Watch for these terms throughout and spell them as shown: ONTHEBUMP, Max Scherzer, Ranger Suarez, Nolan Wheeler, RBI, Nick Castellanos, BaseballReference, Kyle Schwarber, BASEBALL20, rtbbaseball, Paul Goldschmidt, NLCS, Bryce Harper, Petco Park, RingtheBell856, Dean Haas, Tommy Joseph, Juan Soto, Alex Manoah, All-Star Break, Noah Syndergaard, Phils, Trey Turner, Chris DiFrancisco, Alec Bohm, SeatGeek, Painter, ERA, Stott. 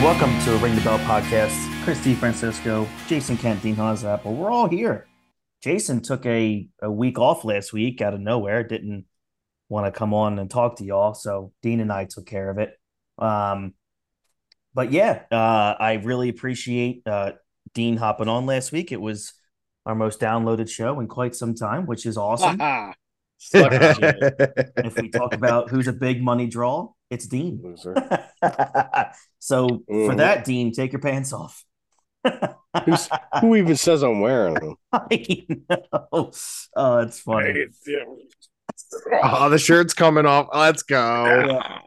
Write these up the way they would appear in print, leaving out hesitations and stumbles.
Welcome to Ring the Bell Podcast. Chris DiFrancisco, Jason Kent, Dean Haas, Apple. We're all here. Jason took a week off last week out of nowhere. Didn't want to come on and talk to y'all, so Dean and I took care of it. I really appreciate Dean hopping on last week. It was our most downloaded show in quite some time, which is awesome. If we talk about who's a big money draw, it's Dean. Loser. For that, Dean, take your pants off. Who even says I'm wearing them? I know. Oh, it's funny. Oh, the shirt's coming off. Let's go. Yeah.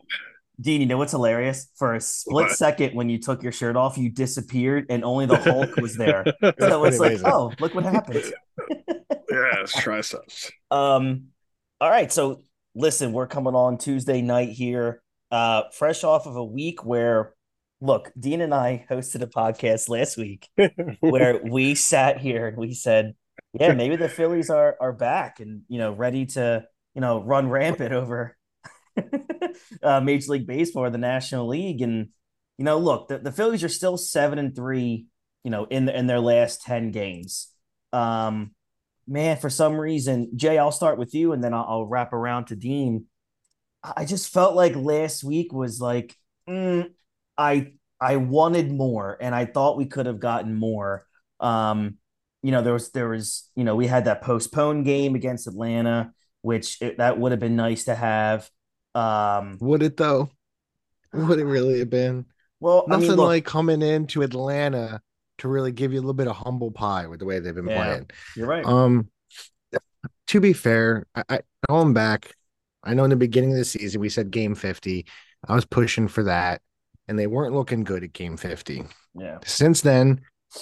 Dean, you know what's hilarious? For a split second when you took your shirt off, you disappeared and only the Hulk was there. So it's like, oh, look what happened. Yeah, triceps. All right. So listen, we're coming on Tuesday night here. Fresh off of a week where, look, Dean and I hosted a podcast last week where we sat here and we said, yeah, maybe the Phillies are back and, you know, ready to, you know, run rampant over Major League Baseball or the National League. And, you know, look, the Phillies are still 7-3, you know, in their last 10 games. Man, for some reason, Jay, I'll start with you and then I'll wrap around to Dean. I just felt like last week was like, I wanted more and I thought we could have gotten more. You know, there was, you know, we had that postponed game against Atlanta, which that would have been nice to have. Would it though? Would it really have been? Well, nothing like coming into Atlanta to really give you a little bit of humble pie with the way they've been playing. You're right. To be fair, I going back, I know in the beginning of the season, we said game 50. I was pushing for that, and they weren't looking good at game 50. Yeah. Since then,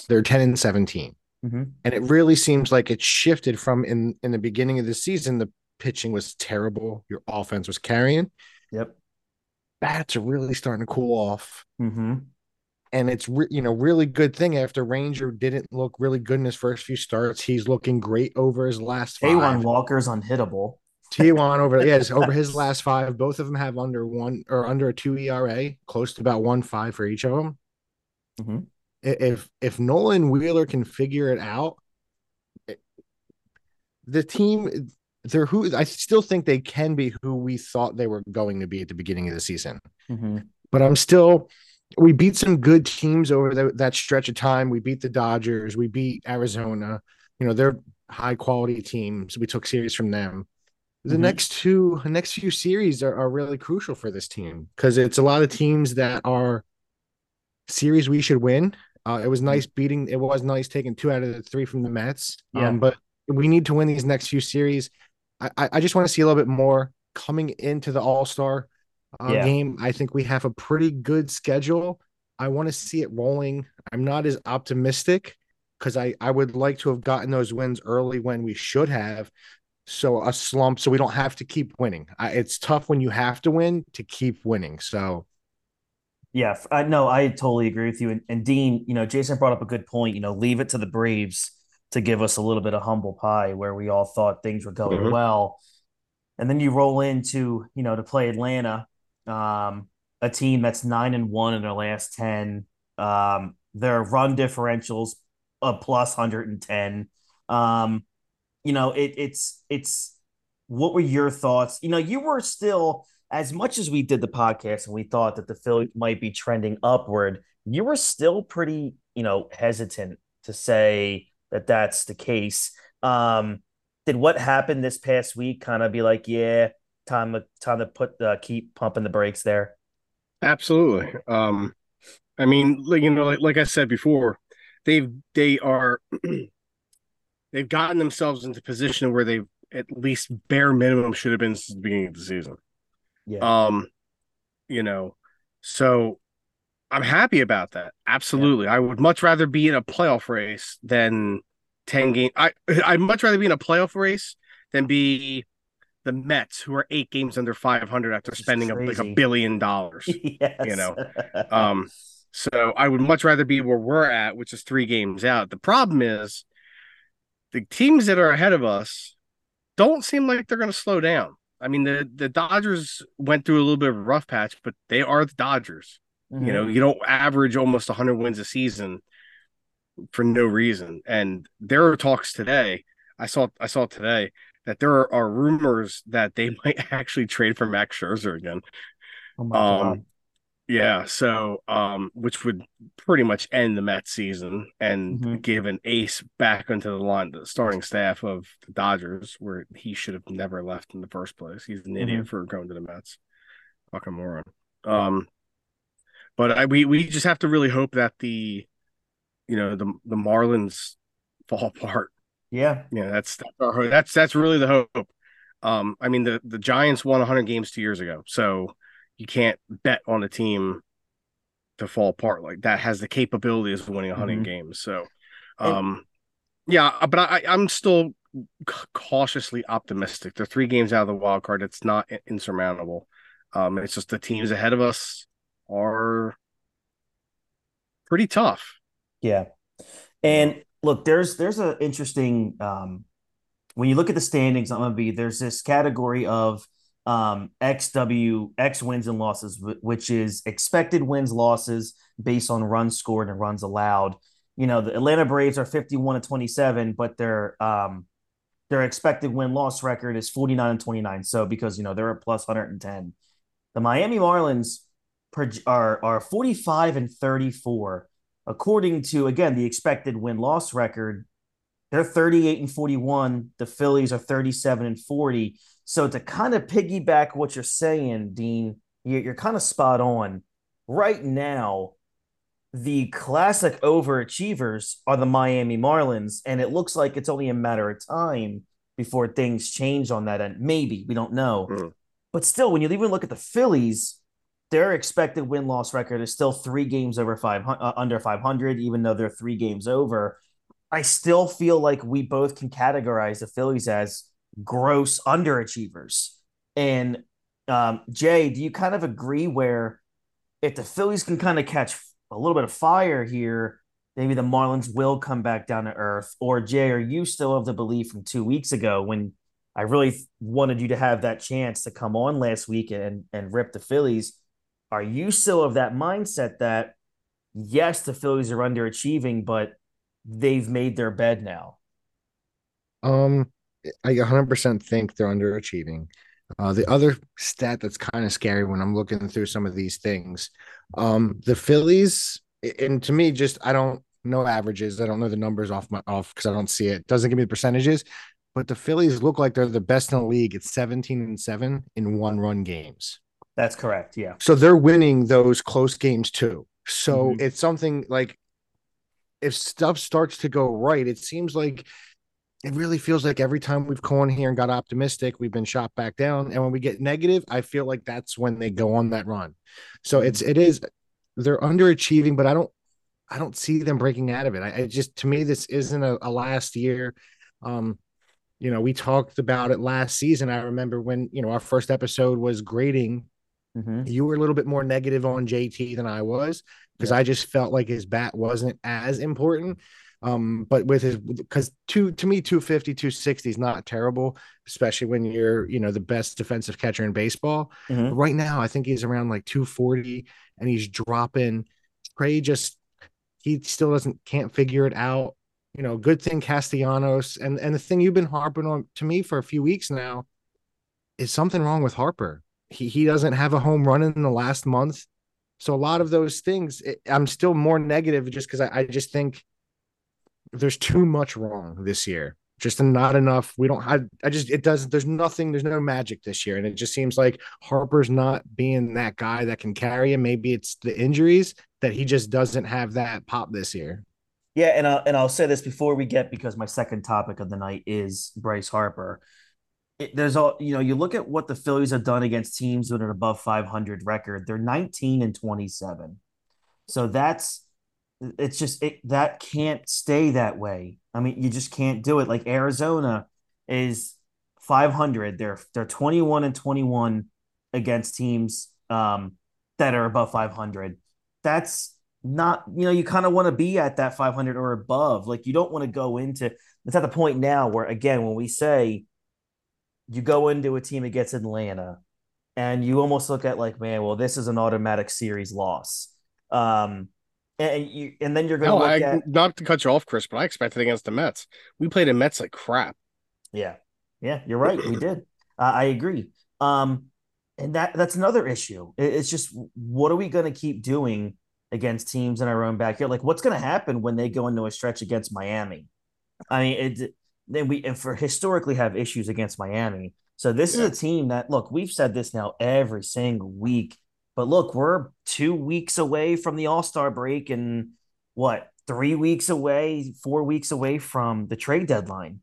they're 10-17. Mm-hmm. And it really seems like it shifted from in the beginning of the season, the pitching was terrible. Your offense was carrying. Yep. Bats are really starting to cool off. Mm-hmm. And it's really good thing after Ranger didn't look really good in his first few starts. He's looking great over his last five. Taijuan Walker's unhittable. Taijuan over his last five. Both of them have under a 2 ERA, close to about 1.5 for each of them. Mm-hmm. If Nolan Wheeler can figure it out, the team they're who I still think they can be who we thought they were going to be at the beginning of the season. Mm-hmm. But I'm still. We beat some good teams over that stretch of time. We beat the Dodgers. We beat Arizona. You know, they're high-quality teams. We took series from them. The mm-hmm. next few series are really crucial for this team because it's a lot of teams that are series we should win. It was nice taking 2 out of the 3 from the Mets. Yeah. But we need to win these next few series. I just want to see a little bit more coming into the All-Star game. I think we have a pretty good schedule. I want to see it rolling. I'm not as optimistic because I would like to have gotten those wins early when we should have. So a slump, so we don't have to keep winning. It's tough when you have to win to keep winning. So. Yeah, I totally agree with you. And Dean, you know, Jason brought up a good point, you know, leave it to the Braves to give us a little bit of humble pie where we all thought things were going mm-hmm. well. And then you roll into, you know, to play Atlanta. A team that's 9-1 in their last 10. Their run differentials a plus 110. You know, it's what were your thoughts? You know, you were still, as much as we did the podcast and we thought that the Phillies might be trending upward, you were still pretty, you know, hesitant to say that that's the case. Did what happened this past week kind of be like, yeah, time to put keep pumping the brakes there? Absolutely. I mean, you know, like I said before, they've gotten themselves into a position where they've at least bare minimum should have been since the beginning of the season. Yeah. You know, so I'm happy about that. Absolutely. Yeah. I would much rather be in a playoff race than 10 games. I'd much rather be in a playoff race than be the Mets, who are 8 games under 500 after spending like $1 billion, yes. You know. So I would much rather be where we're at, which is 3 games out. The problem is the teams that are ahead of us don't seem like they're going to slow down. I mean, the Dodgers went through a little bit of a rough patch, but they are the Dodgers. Mm-hmm. You know, you don't average almost 100 wins a season for no reason. And there are talks today. I saw today that there are rumors that they might actually trade for Max Scherzer again. Oh my God. Yeah, so which would pretty much end the Mets season and give an ace back into the line, the starting staff of the Dodgers, where he should have never left in the first place. He's an idiot for going to the Mets. Fucking moron. But we just have to really hope that the Marlins fall apart. Yeah. Yeah, that's our hope. That's really the hope. I mean, the Giants won 100 games 2 years ago, so you can't bet on a team to fall apart like that has the capabilities of winning 100 games. So, but I'm still cautiously optimistic. They're 3 games out of the wild card. It's not insurmountable. It's just the teams ahead of us are pretty tough. Yeah. And look, there's an interesting, when you look at the standings, there's this category of X wins and losses, which is expected wins, losses based on runs scored and runs allowed. You know, the Atlanta Braves are 51-27, but their expected win loss record is 49-29. So because, you know, they're at plus 110, the Miami Marlins are 45-34. According to, again, the expected win-loss record, they're 38-41. The Phillies are 37-40. So to kind of piggyback what you're saying, Dean, you're kind of spot on. Right now, the classic overachievers are the Miami Marlins, and it looks like it's only a matter of time before things change on that end. Maybe. We don't know. Mm. But still, when you even look at the Phillies, their expected win-loss record is still 3 games over under 500, even though they're 3 games over. I still feel like we both can categorize the Phillies as gross underachievers. And Jay, do you kind of agree where if the Phillies can kind of catch a little bit of fire here, maybe the Marlins will come back down to earth? Or Jay, are you still of the belief from 2 weeks ago when I really wanted you to have that chance to come on last week and rip the Phillies? Are you still of that mindset that, yes, the Phillies are underachieving, but they've made their bed now? I 100% think they're underachieving. The other stat that's kind of scary when I'm looking through some of these things, the Phillies, and to me, just I don't know averages. I don't know the numbers off because I don't see it. Doesn't give me the percentages, but the Phillies look like they're the best in the league. It's 17-7 in one-run games. That's correct, yeah. So they're winning those close games too. So it's something like if stuff starts to go right, it seems like it really feels like every time we've come on here and got optimistic, we've been shot back down. And when we get negative, I feel like that's when they go on that run. So it is they're underachieving, but I don't see them breaking out of it. I just, to me, this isn't a last year. You know, we talked about it last season. I remember when, you know, our first episode was grading. You were a little bit more negative on JT than I was because I just felt like his bat wasn't as important. But with his, because to me, 250, 260 is not terrible, especially when you're, you know, the best defensive catcher in baseball. Right now, I think he's around like 240 and he's dropping. Trey just, he still can't figure it out. You know, good thing Castellanos and the thing you've been harping on to me for a few weeks now is something wrong with Harper. He doesn't have a home run in the last month. So a lot of those things, I'm still more negative just because I just think there's too much wrong this year. Just not enough. We don't have, there's nothing, there's no magic this year. And it just seems like Harper's not being that guy that can carry him. Maybe it's the injuries that he just doesn't have that pop this year. Yeah, and I'll say this before we get, because my second topic of the night is Bryce Harper. You look at what the Phillies have done against teams with an above 500 record. They're 19-27. So that can't stay that way. I mean, you just can't do it. Like Arizona is 500. They're 21-21 against teams that are above 500. That's not, you know, you kind of want to be at that 500 or above. Like you don't want to go into, it's at the point now where, again, when we say you go into a team against Atlanta and you almost look at like, man, well, this is an automatic series loss. And then you're going to look at... Not to cut you off, Chris, but I expected against the Mets. We played the Mets like crap. Yeah. Yeah, you're right. We did. I agree. And that's another issue. It's just, what are we going to keep doing against teams in our own backyard? Like, what's going to happen when they go into a stretch against Miami? I mean, we historically have issues against Miami. So this is a team that, look, we've said this now every single week. But look, we're 2 weeks away from the All-Star break and 3 weeks away, 4 weeks away from the trade deadline.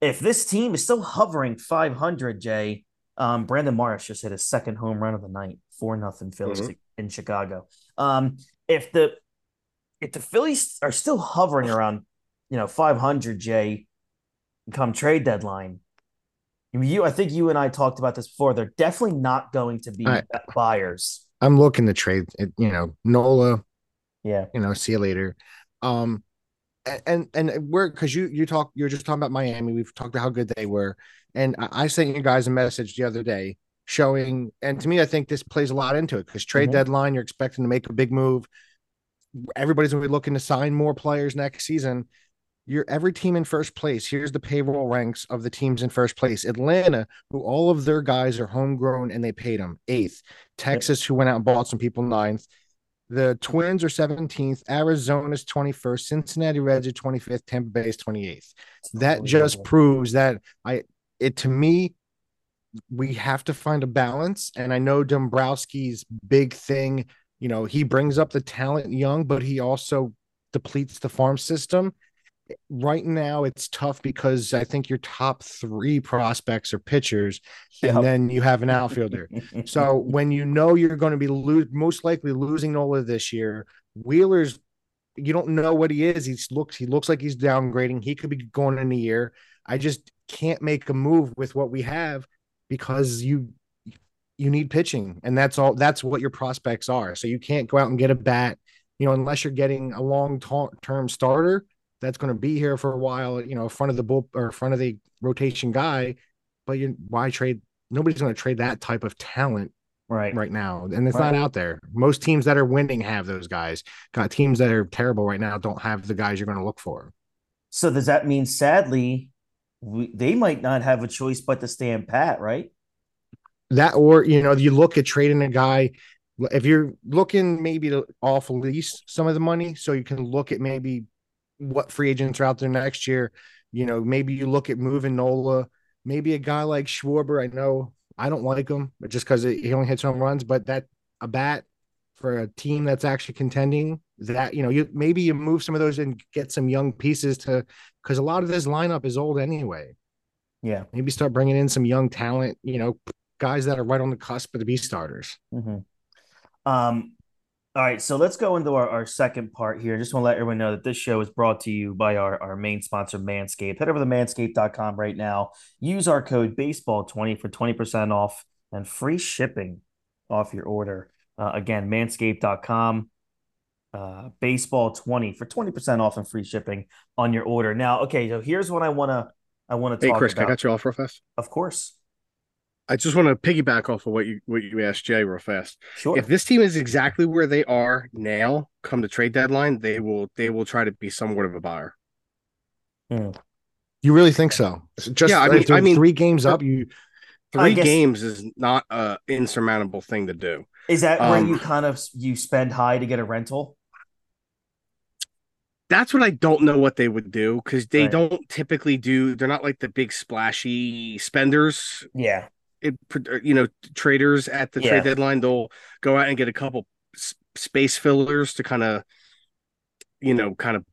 If this team is still hovering 500, Jay, Brandon Morris just hit his second home run of the night, 4-0 Phillies in Chicago. If the Phillies are still hovering around, 500, Jay, come trade deadline, I think you and I talked about this before. They're definitely not going to be buyers. I'm looking to trade, Nola. Yeah. See you later. And we're, because you're just talking about Miami. We've talked about how good they were. And I sent you guys a message the other day showing, and to me, I think this plays a lot into it, because trade deadline, you're expecting to make a big move. Everybody's going to be looking to sign more players next season. Every team in first place. Here's the payroll ranks of the teams in first place. Atlanta, who all of their guys are homegrown and they paid them, 8th. Texas, who went out and bought some people, 9th. The Twins are 17th. Arizona's 21st. Cincinnati Reds are 25th. Tampa Bay's 28th. That just proves that to me, we have to find a balance. And I know Dombrowski's big thing, he brings up the talent young, but he also depletes the farm system. Right now it's tough because I think your top 3 prospects are pitchers, and then you have an outfielder. So when you're going to be most likely losing Nola this year, Wheeler's, you don't know what he is. He looks like he's downgrading. He could be going in a year. I just can't make a move with what we have because you need pitching, and that's all. That's what your prospects are. So you can't go out and get a bat, unless you're getting a long-term starter that's going to be here for a while, front of the bull or front of the rotation guy. But why trade? Nobody's going to trade that type of talent right now. And it's not out there. Most teams that are winning have those guys. God, teams that are terrible right now don't have the guys you're going to look for. So does that mean, sadly, they might not have a choice but to stand pat, right? That, or, you look at trading a guy. If you're looking maybe to off lease some of the money, so you can look at maybe what free agents are out there next year. Maybe you look at moving Nola, maybe a guy like Schwarber. I know I don't like him, but just because he only hits home runs, but that a bat for a team that's actually contending, that, maybe you move some of those and get some young pieces because a lot of this lineup is old anyway. Yeah. Maybe start bringing in some young talent, guys that are right on the cusp of the B starters. All right, so let's go into our second part here. Just want to let everyone know that this show is brought to you by our main sponsor, Manscaped. Head over to MANSCAPED.com right now. Use our code BASEBALL20 for 20% off and free shipping off your order. Again, MANSCAPED.com, BASEBALL20 for 20% off and free shipping on your order. Now, okay, so here's what I want to talk about. Hey, Chris, can I cut you off real fast? Of course. I just want to piggyback off of what you asked Jay real fast. Sure. If this team is exactly where they are now, come the trade deadline, they will try to be somewhat of a buyer. You really think so? Just I mean, 3 games up, games is not an insurmountable thing to do. Is that where you kind of spend high to get a rental? That's what I don't know what they would do, because they don't typically do. They're not like the big splashy spenders. Yeah. Traders at the trade deadline, they'll go out and get a couple space fillers to kind of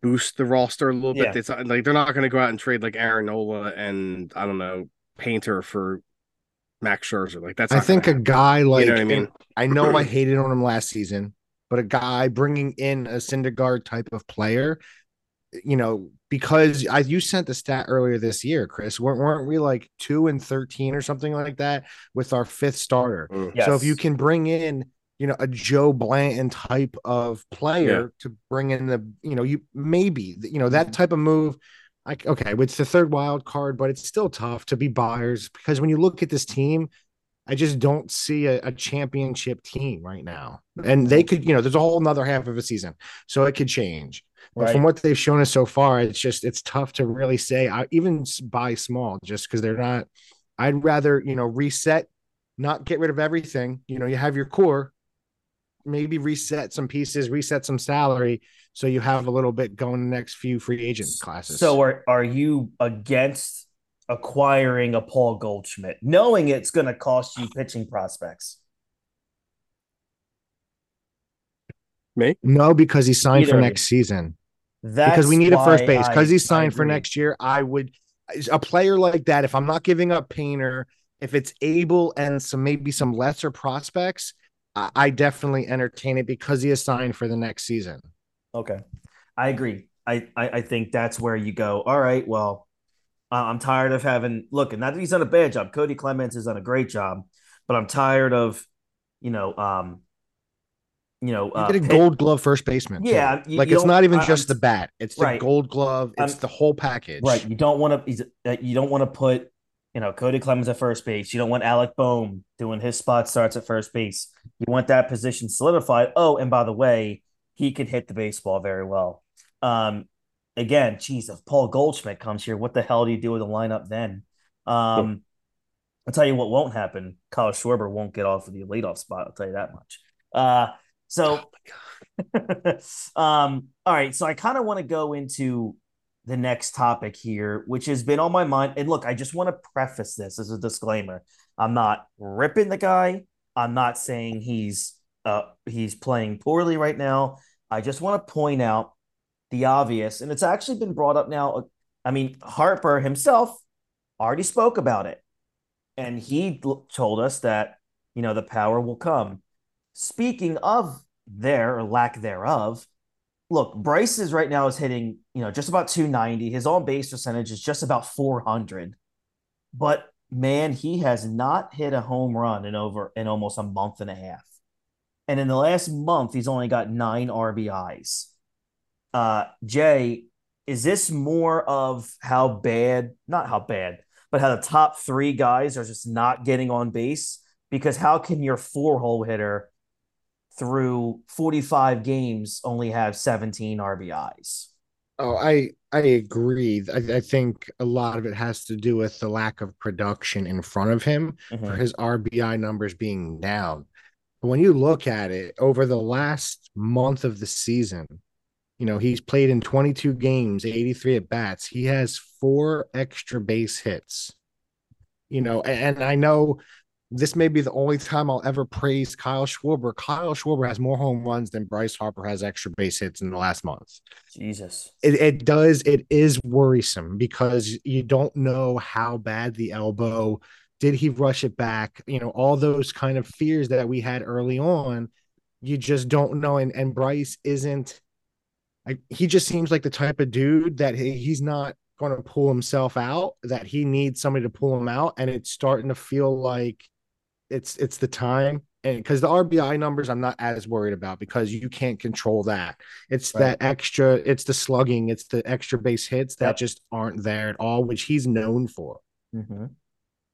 boost the roster a little bit. It's not, like, they're not going to go out and trade like Aaron Nola and I don't know, Painter for Max Scherzer. Like, that's, I think, a guy like, you know what I mean? I know I hated on him last season, but a guy bringing in a Syndergaard type of player, because you sent the stat earlier this year, Chris, weren't we like 2-13 or something like that with our 5th starter? Yes. So if you can bring in, a Joe Blanton type of player to bring in the, that type of move, it's the 3rd wild card, but it's still tough to be buyers, because when you look at this team, I just don't see a championship team right now. And they could, you know, there's a whole nother half of a season, so it could change. But right. From what they've shown us so far, it's just, it's tough to really say, even buy small, just because they're not, I'd rather, you know, reset, not get rid of everything. You know, you have your core, maybe reset some pieces, reset some salary, so you have a little bit going in the next few free agent classes. So are you against acquiring a Paul Goldschmidt, knowing it's going to cost you pitching prospects? Me? No, because he signed for next season. That's because we need a first base. Because he signed for next year, I would – a player like that, if I'm not giving up Painter, if it's Abel and some maybe some lesser prospects, I definitely entertain it because he is signed for the next season. Okay. I agree. I think that's where you go, all right, well – I'm tired of having – look, not that he's done a bad job. Cody Clemens has done a great job, but I'm tired of, you get a gold glove first baseman. Yeah. It's not even just the bat. It's the gold glove. It's the whole package. Right. You don't want to put, Cody Clemens at first base. You don't want Alec Bohm doing his spot starts at first base. You want that position solidified. Oh, and by the way, he could hit the baseball very well. Again, geez, if Paul Goldschmidt comes here, what the hell do you do with the lineup then? I'll tell you what won't happen. Kyle Schwarber won't get off of the leadoff spot. I'll tell you that much. All right. So I kind of want to go into the next topic here, which has been on my mind. And look, I just want to preface this as a disclaimer. I'm not ripping the guy. I'm not saying he's playing poorly right now. I just want to point out the obvious, and it's actually been brought up now. I mean, Harper himself already spoke about it, and he told us that, the power will come. Speaking of their lack thereof, look, Bryce is right now is hitting, just about 290. His on-base percentage is just about 400. But, man, he has not hit a home run in almost a month and a half. And in the last month, he's only got 9 RBIs. Jay, is this more of how the top 3 guys are just not getting on base? Because how can your 4-hole hitter through 45 games only have 17 RBIs? Oh, I agree. I think a lot of it has to do with the lack of production in front of him for his RBI numbers being down. But when you look at it over the last month of the season, he's played in 22 games, 83 at-bats. He has 4 extra base hits. And I know this may be the only time I'll ever praise Kyle Schwarber. Kyle Schwarber has more home runs than Bryce Harper has extra base hits in the last month. Jesus. It is worrisome because you don't know how bad the elbow, did he rush it back? All those kind of fears that we had early on, you just don't know. And Bryce isn't. He just seems like the type of dude that he's not going to pull himself out, that he needs somebody to pull him out. And it's starting to feel like it's the time. And because the RBI numbers, I'm not as worried about because you can't control that. It's right. That extra, it's the slugging, it's the extra base hits that just aren't there at all, which he's known for. Mm-hmm.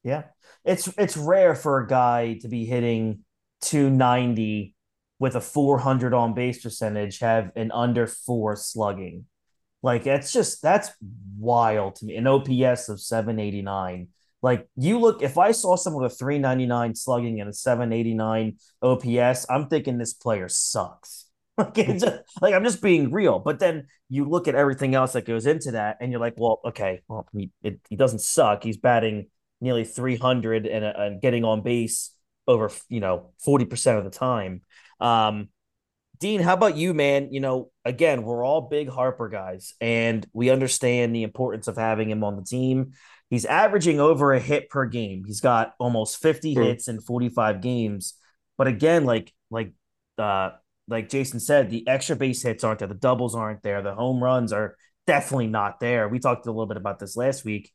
Yeah. It's rare for a guy to be hitting 290 with a 400 on base percentage, have an under 4 slugging. That's wild to me. An OPS of 789. If I saw someone with a 399 slugging and a 789 OPS, I'm thinking this player sucks. I'm just being real. But then you look at everything else that goes into that and you're like, well, okay, well, he doesn't suck. He's batting nearly 300 and getting on base over, 40% of the time. Dean, how about you, man? Again, we're all big Harper guys, and we understand the importance of having him on the team. He's averaging over a hit per game. He's got almost 50 hits in 45 games. But again, like Jason said, the extra base hits aren't there. The doubles aren't there. The home runs are definitely not there. We talked a little bit about this last week.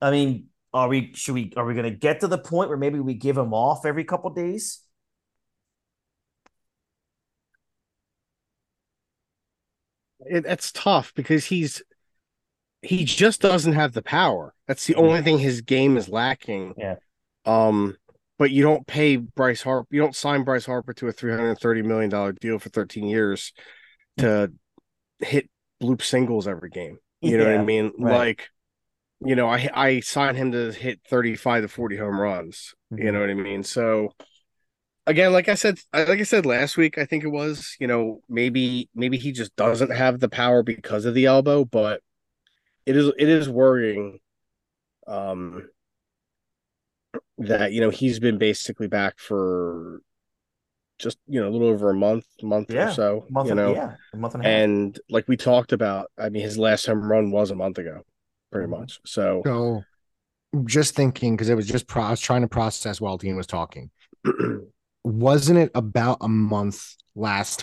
I mean, are we going to get to the point where maybe we give him off every couple of days? It's tough because he just doesn't have the power. That's the only thing his game is lacking. Yeah. But you don't pay Bryce Harper. You don't sign Bryce Harper to a $330 million deal for 13 years to hit bloop singles every game. You know what I mean? Right. Like, you know, I signed him to hit 35 to 40 home runs. Mm-hmm. You know what I mean? So, again, like I said last week, I think it was, you know, maybe he just doesn't have the power because of the elbow, but it is worrying. That, you know, he's been basically back for just, you know, a little over a month or so, month, you know, a month and a half. And like we talked about, I mean, his last home run was a month ago, pretty much. So just thinking, because it was just, I was trying to process while Dean was talking. Wasn't it about a month last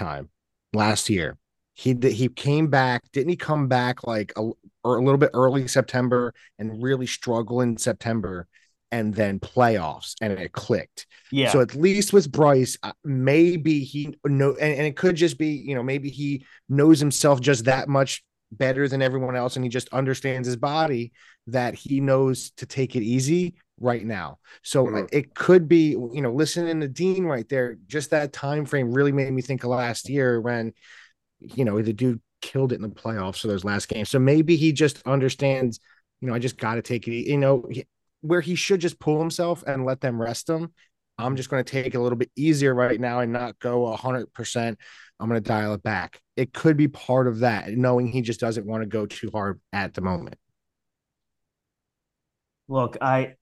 year? He came back, didn't he come back or a little bit early September and really struggle in September? And then playoffs, and it clicked. Yeah. So at least with Bryce, maybe he and it could just be, you know, maybe he knows himself just that much better than everyone else, and he just understands his body that he knows to take it easy right now. So it could be, you know, listening to Dean right there, just that time frame really made me think of last year when, you know, the dude killed it in the playoffs for those last games. So maybe he just understands, you know, I just got to take it, you know. Where he should just pull himself and let them rest him. I'm just going to take it a little bit easier right now and not go 100%. I'm going to dial it back. It could be part of that, knowing he just doesn't want to go too hard at the moment. Look, I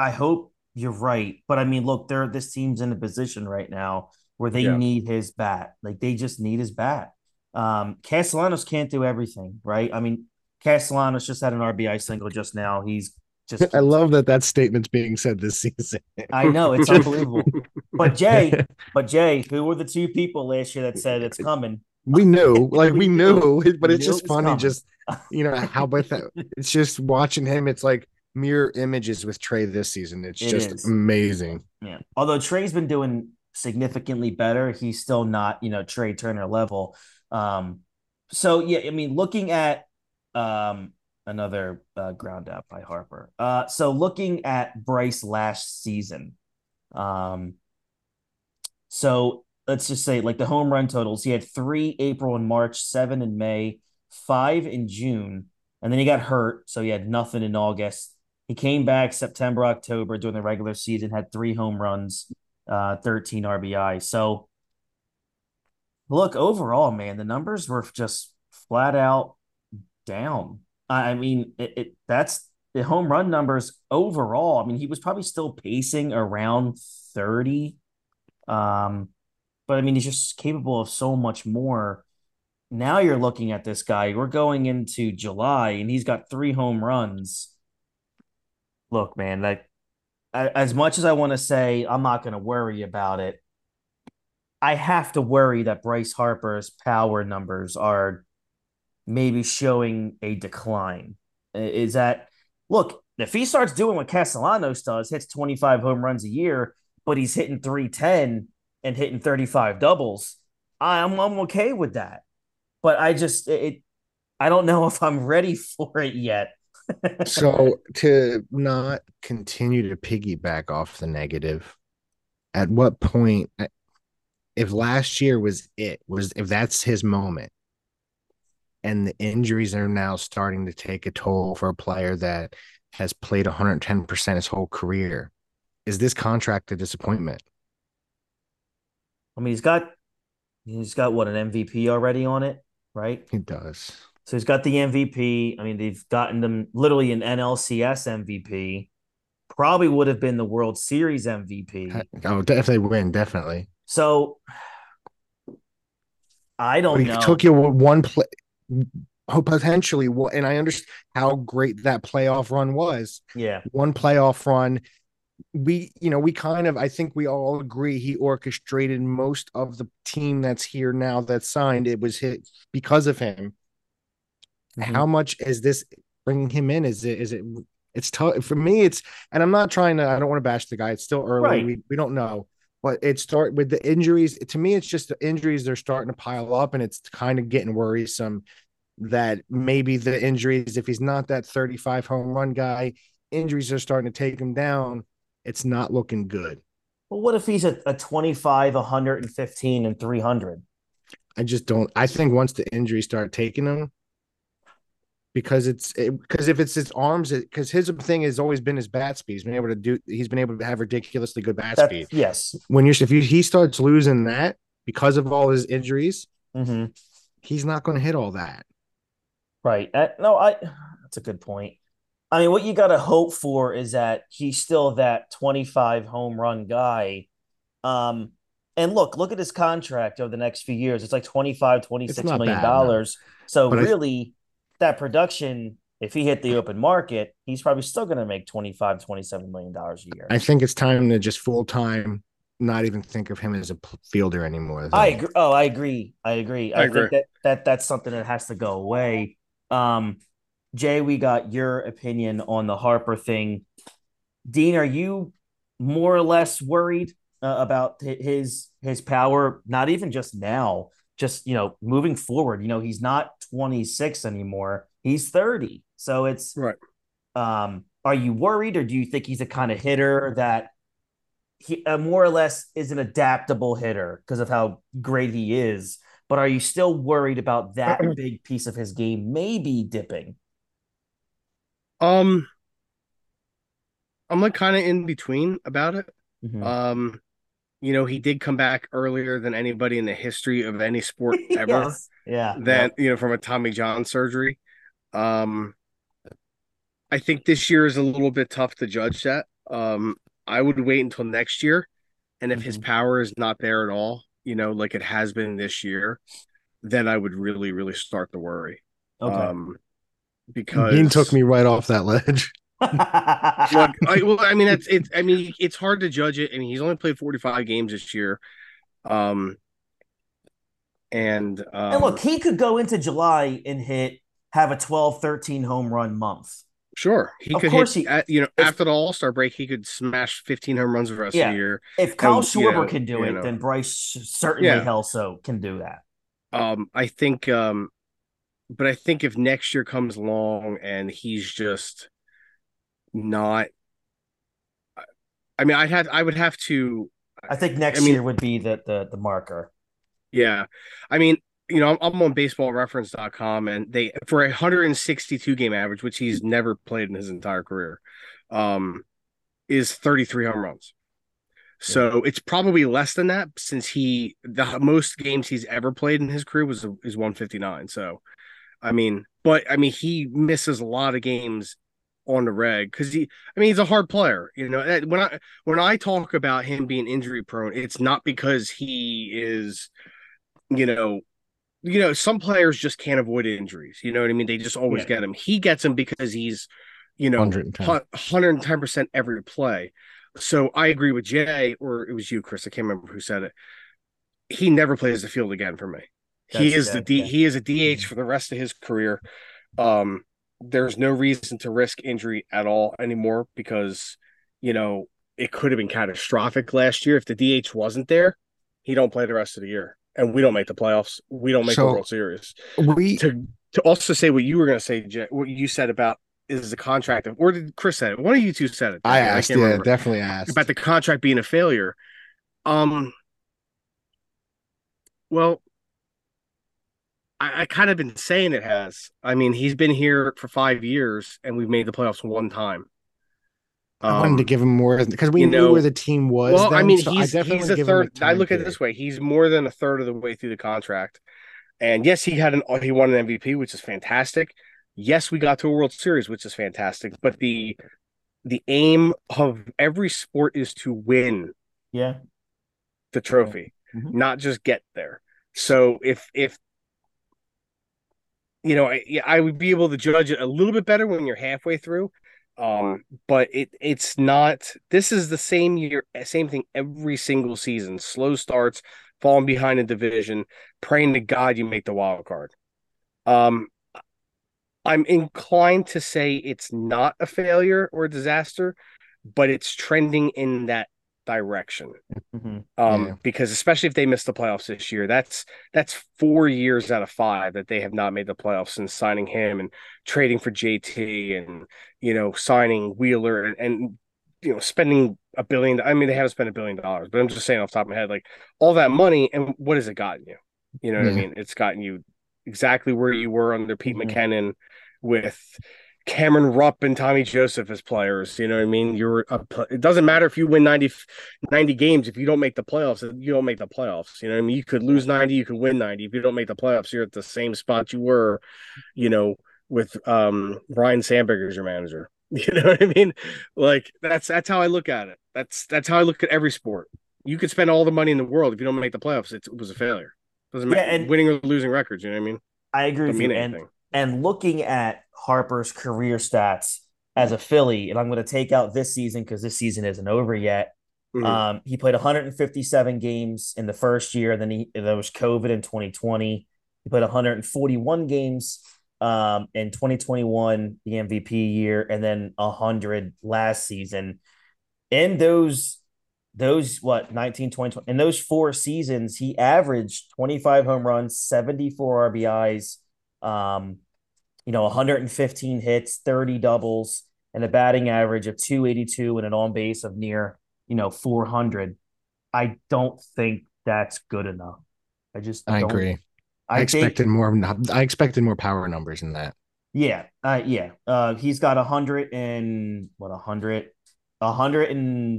hope you're right, but I mean, look, this team's in a position right now where they need his bat. Like, they just need his bat. Castellanos can't do everything, right? I mean, Castellanos just had an RBI single just now. He's just. I love that statement's being said this season. I know, it's unbelievable. But Jay, who were the two people last year that said it's coming? We knew, but it's just funny. Coming. Just, you know, how about that? It's just watching him. It's like mirror images with Trey this season. It is amazing. Yeah. Although Trey's been doing significantly better, he's still not, you know, Trey Turner level. So yeah, I mean, looking at. Another ground out by Harper. So looking at Bryce last season, so let's just say, like, the home run totals, he had 3 April and March, 7 in May, 5 in June, and then he got hurt, so he had nothing in August. He came back September, October during the regular season, had 3 home runs, 13 RBI. So look, overall, man, the numbers were just flat out down. I mean, that's the home run numbers overall. I mean, he was probably still pacing around 30. But I mean, he's just capable of so much more. Now you're looking at this guy, we're going into July, and he's got 3 home runs. Look, man, like, as much as I want to say I'm not going to worry about it, I have to worry that Bryce Harper's power numbers are maybe showing a decline. Is that, look, if he starts doing what Castellanos does, hits 25 home runs a year, but he's hitting 310 and hitting 35 doubles, I'm okay with that. But I just, I don't know if I'm ready for it yet. So to not continue to piggyback off the negative, at what point, if last year was if that's his moment, and the injuries are now starting to take a toll for a player that has played 110% his whole career, is this contract a disappointment? I mean, he's got what, an MVP already on it, right? He does. So he's got the MVP. I mean, they've gotten them literally an NLCS MVP. Probably would have been the World Series MVP. Oh, if they win, definitely. So I don't know. He took you one play. Potentially, and I understand how great that playoff run was. Yeah, one playoff run. We kind of, I think we all agree, he orchestrated most of the team that's here now that's signed. It was hit because of him. Mm-hmm. How much is this bringing him in? Is it? It's tough for me. It's, and I'm not trying to. I don't want to bash the guy. It's still early. Right. We don't know. But it started with the injuries. To me, it's just the injuries, they're starting to pile up, and it's kind of getting worrisome that maybe the injuries, if he's not that 35 home run guy, injuries are starting to take him down. It's not looking good. Well, what if he's a 25, 115, and 300? I just don't. I think once the injuries start taking him, because his thing has always been his bat speed. He's been able to have ridiculously good bat speed. Yes. If he starts losing that because of all his injuries, he's not going to hit all that. Right. That's a good point. I mean, what you got to hope for is that he's still that 25 home run guy. And look at his contract over the next few years. It's like $25-26 million. No. So but really that production, if he hit the open market, he's probably still going to make $25-27 million a year. I think it's time to just full time, not even think of him as a fielder anymore. I agree. Oh, I agree. I think that's something that has to go away. Jay, we got your opinion on the Harper thing. Dean, are you more or less worried about his power? Not even just now, just, moving forward. He's not 26 anymore. He's 30. So it's right. Are you worried, or do you think he's a kind of hitter that he more or less is an adaptable hitter because of how great he is? But are you still worried about that big piece of his game maybe dipping? I'm like kind of in between about it. Mm-hmm. He did come back earlier than anybody in the history of any sport ever. Yes. Yeah. From a Tommy John surgery. I think this year is a little bit tough to judge that. I would wait until next year. And if his power is not there at all, like it has been this year, then I would really, really start to worry. Okay. Because Dean took me right off that ledge. It's hard to judge it. I mean, he's only played 45 games this year. And look, he could go into July and have a 12-13 home run month. Sure. After the All-Star break, he could smash 15 home runs for the rest of the year. If Kyle Schwarber can do it, then Bryce certainly also can do that. I think if next year comes along and he's just not, year would be the marker. Yeah. I mean, I'm on BaseballReference.com, and they for a 162 game average, which he's never played in his entire career, is 33 home runs. So it's probably less than that, since the most games he's ever played in his career is 159. So, he misses a lot of games on the reg because he's a hard player. When I talk about him being injury prone, it's not because he is, some players just can't avoid injuries. You know what I mean? They just always get him. He gets him because he's, 110% every play. So I agree with Jay, or it was you, Chris. I can't remember who said it. He never plays the field again for me. He is a DH for the rest of his career. There's no reason to risk injury at all anymore because, it could have been catastrophic last year. If the DH wasn't there, he don't play the rest of the year. And we don't make the playoffs. We don't make the World Series. To also say what you were going to say, Jay, what you said about is the contract, or did Chris say it? One of you two said it. I asked. Yeah, definitely asked about the contract being a failure. Well, I kind of been saying it has. I mean, he's been here for 5 years, and we've made the playoffs one time. I wanted to give him more because we knew where the team was. Well, he's a third. I look at it this way: he's more than a third of the way through the contract, and yes, he won an MVP, which is fantastic. Yes, we got to a World Series, which is fantastic. But the aim of every sport is to win. Yeah, the trophy, not just get there. So if I would be able to judge it a little bit better when you're halfway through. But it's not, this is the same year, same thing every single season. Slow starts, falling behind in division, praying to God you make the wild card. I'm inclined to say it's not a failure or a disaster, but it's trending in that direction. Because especially if they miss the playoffs this year, that's 4 years out of 5 that they have not made the playoffs since signing him and trading for JT and signing Wheeler and spending $1 billion. I mean, they haven't spent $1 billion, but I'm just saying off the top of my head, like all that money, and what has it gotten you? You know what I mean? It's gotten you exactly where you were under Pete McKinnon with Cameron Rupp and Tommy Joseph as players. You know what I mean? It doesn't matter if you win 90 games. If you don't make the playoffs, you don't make the playoffs. You know what I mean? You could lose 90, you could win 90. If you don't make the playoffs, you're at the same spot you were, you know, with Ryan Sandberg as your manager. You know what I mean? Like that's how I look at it. That's how I look at every sport. You could spend all the money in the world. If you don't make the playoffs, it was a failure. Doesn't matter winning or losing records. You know what I mean? I agree with you. And looking at Harper's career stats as a Philly, and I'm going to take out this season because this season isn't over yet. Mm-hmm. He played 157 games in the first year. Then there was COVID in 2020. He played 141 games in 2021, the MVP year, and then 100 last season. In those 19, 20, in those four seasons, he averaged 25 home runs, 74 RBIs, 115 hits, 30 doubles, and a batting average of .282 and an on base of near, .400. I don't think that's good enough. I agree. I expected more power numbers than that. Yeah. He's got 100 in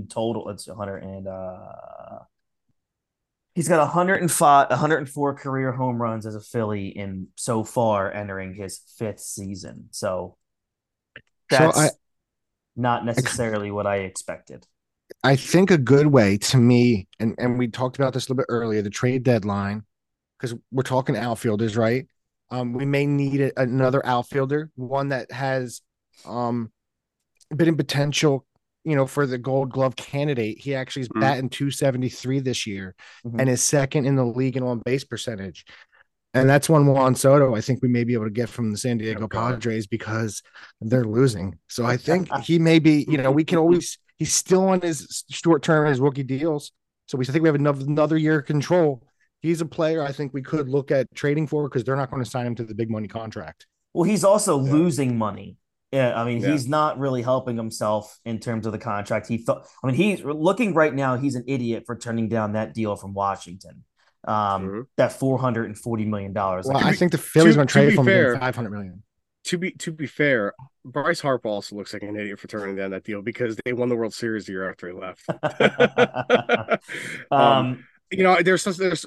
total. It's 100 and, he's got 104 career home runs as a Philly in so far entering his fifth season. So that's not necessarily what I expected. I think a good way to me, and we talked about this a little bit earlier, the trade deadline, because we're talking outfielders, right? We may need another outfielder, one that has a bit of potential. For the Gold Glove candidate, he actually is batting .273 this year and is second in the league in on base percentage. And that's one Juan Soto I think we may be able to get from the San Diego Padres because they're losing. So I think he may be, he's still on his short term, his rookie deals. So we think we have another year of control. He's a player I think we could look at trading for because they're not going to sign him to the big money contract. Well, he's also losing money. Yeah, he's not really helping himself in terms of the contract. He's looking right now, he's an idiot for turning down that deal from Washington, that $440 million. Well, I think the Phillies going to trade for $500 million. To be fair, Bryce Harper also looks like an idiot for turning down that deal because they won the World Series the year after he left. There's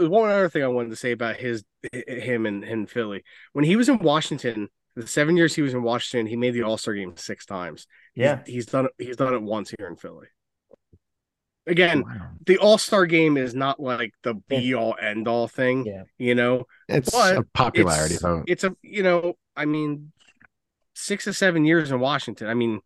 one other thing I wanted to say about him and Philly. When he was in Washington, the 7 years he was in Washington, he made the All-Star game 6 times. Yeah. He's done it once here in Philly. Again, the All-Star game is not like the be-all, end-all thing, It's a popularity vote. It's a, 6 to 7 years in Washington,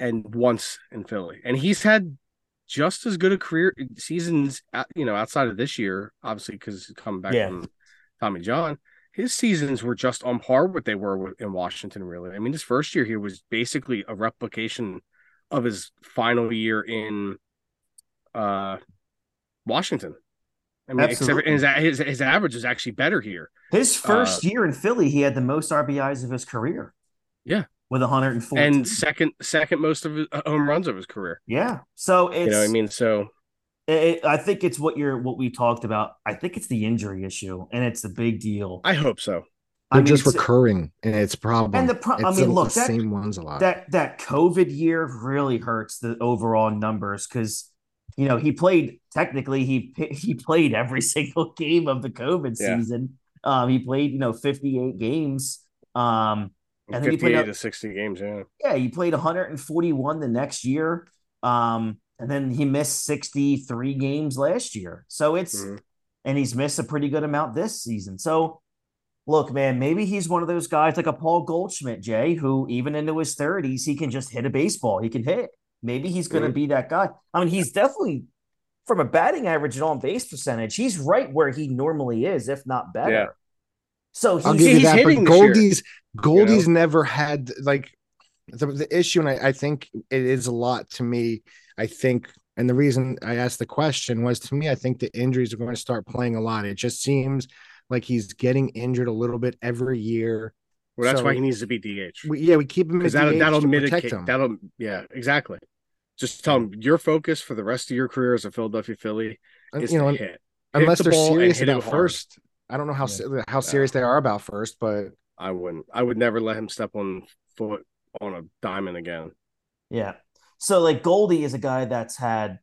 and once in Philly. And he's had just as good a career seasons, outside of this year, obviously, because he's coming back from Tommy John. His seasons were just on par with what they were in Washington, really. His first year here was basically a replication of his final year in Washington. Absolutely. Except his average is actually better here. His first year in Philly, he had the most RBIs of his career. Yeah, with 104 and second most of his home runs of his career. Yeah, so it's so. I think it's what we talked about. I think it's the injury issue, and it's a big deal. I hope so. Just recurring, and it's probably. And the same ones a lot. That COVID year really hurts the overall numbers because he played technically. He played every single game of the COVID season. He played 58 games. 58 to 60 games. Yeah, he played 141 the next year. And then he missed 63 games last year. So it's and he's missed a pretty good amount this season. So, look, man, maybe he's one of those guys like a Paul Goldschmidt, Jay, who even into his 30s, he can just hit a baseball. He can hit. Maybe he's going to be that guy. He's definitely, from a batting average and on-base percentage, he's right where he normally is, if not better. Yeah. So he's hitting this year. Goldie's never had, the issue, and I think it is a lot to me, and the reason I asked the question was, to me, I think the injuries are going to start playing a lot. It just seems like he's getting injured a little bit every year. Well, that's why he needs to be DH. We keep him as DH to protect him. That'll mitigate. Yeah, exactly. Just tell them your focus for the rest of your career as a Philadelphia Philly is to hit. Unless they're serious about first. I don't know how serious they are about first, but I wouldn't. I would never let him step on foot on a diamond again. Yeah. So like Goldie is a guy that's had,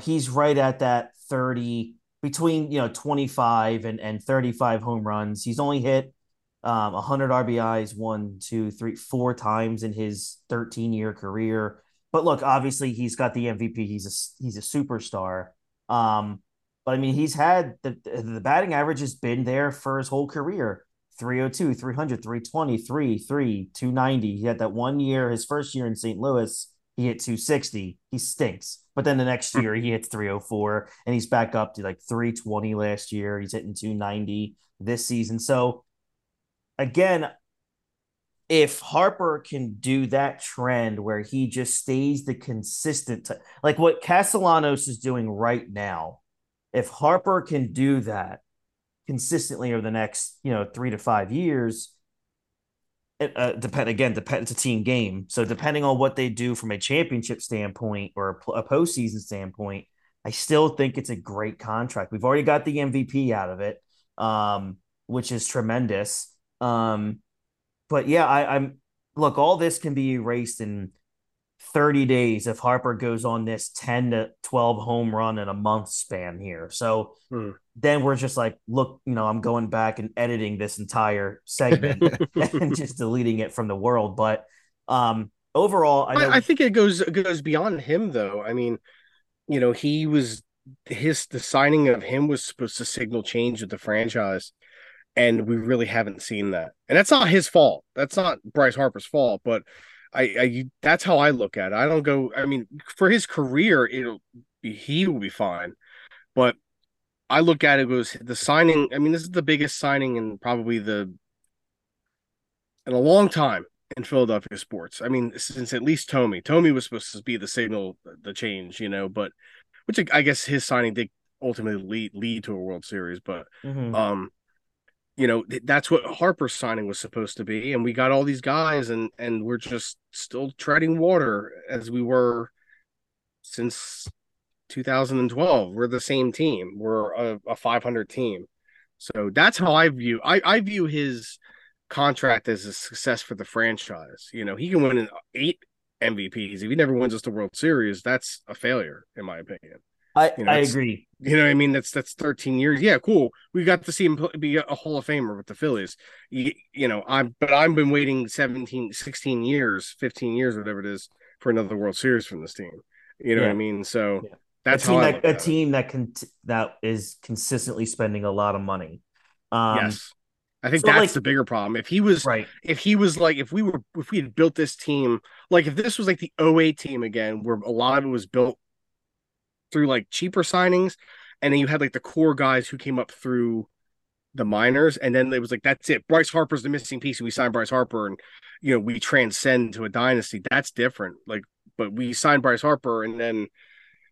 he's right at that 30 between, 25 and 35 home runs. He's only hit 100 RBIs 4 times in his 13-year career. But look, obviously he's got the MVP. He's a superstar. But I mean, he's had the batting average has been there for his whole career. 302, 300, 320, 3, 290. He had that one year, his first year in St. Louis, he hit 260. He stinks. But then the next year he hits 304 and he's back up to like 320 last year. He's hitting 290 this season. So again, if Harper can do that trend where he just stays the consistent, like what Castellanos is doing right now, if Harper can do that consistently over the next, 3 to 5 years, it's a team game. So depending on what they do from a championship standpoint or a postseason standpoint, I still think it's a great contract. We've already got the MVP out of it, which is tremendous. But yeah, look, all this can be erased in 30 days if Harper goes on this 10 to 12 home run in a month span here. So then we're just like, look, I'm going back and editing this entire segment and just deleting it from the world. But overall, I think it goes beyond him though. I mean, the signing of him was supposed to signal change with the franchise. And we really haven't seen that. And that's not his fault. That's not Bryce Harper's fault. But that's how I look at it. I don't go, I mean, for his career, he will be fine. But I look at it as the signing. I mean, this is the biggest signing in probably in a long time in Philadelphia sports. I mean, since at least Tommy. Tommy was supposed to be the signal, the change, but which I guess his signing did ultimately lead to a World Series. But, that's what Harper's signing was supposed to be. And we got all these guys and we're just still treading water as we were since 2012. We're the same team. We're a 500 team. So that's how I view. I view his contract as a success for the franchise. He can win 8 MVPs. If he never wins us the World Series, that's a failure, in my opinion. I agree. I mean, that's 13 years. Yeah, cool. We got to see him be a Hall of Famer with the Phillies. I've been waiting 16 years, 15 years, whatever it is, for another World Series from this team. What I mean? So that's a team that is consistently spending a lot of money. Yes, I think that's the bigger problem. If he was right, if we had built this team, like if this was like the 08 team again, where a lot of it was built through like cheaper signings, and then you had like the core guys who came up through the minors, and then it was like, that's it, Bryce Harper's the missing piece, and we signed Bryce Harper, and we transcend to a dynasty. That's different. Like, but we signed Bryce Harper and then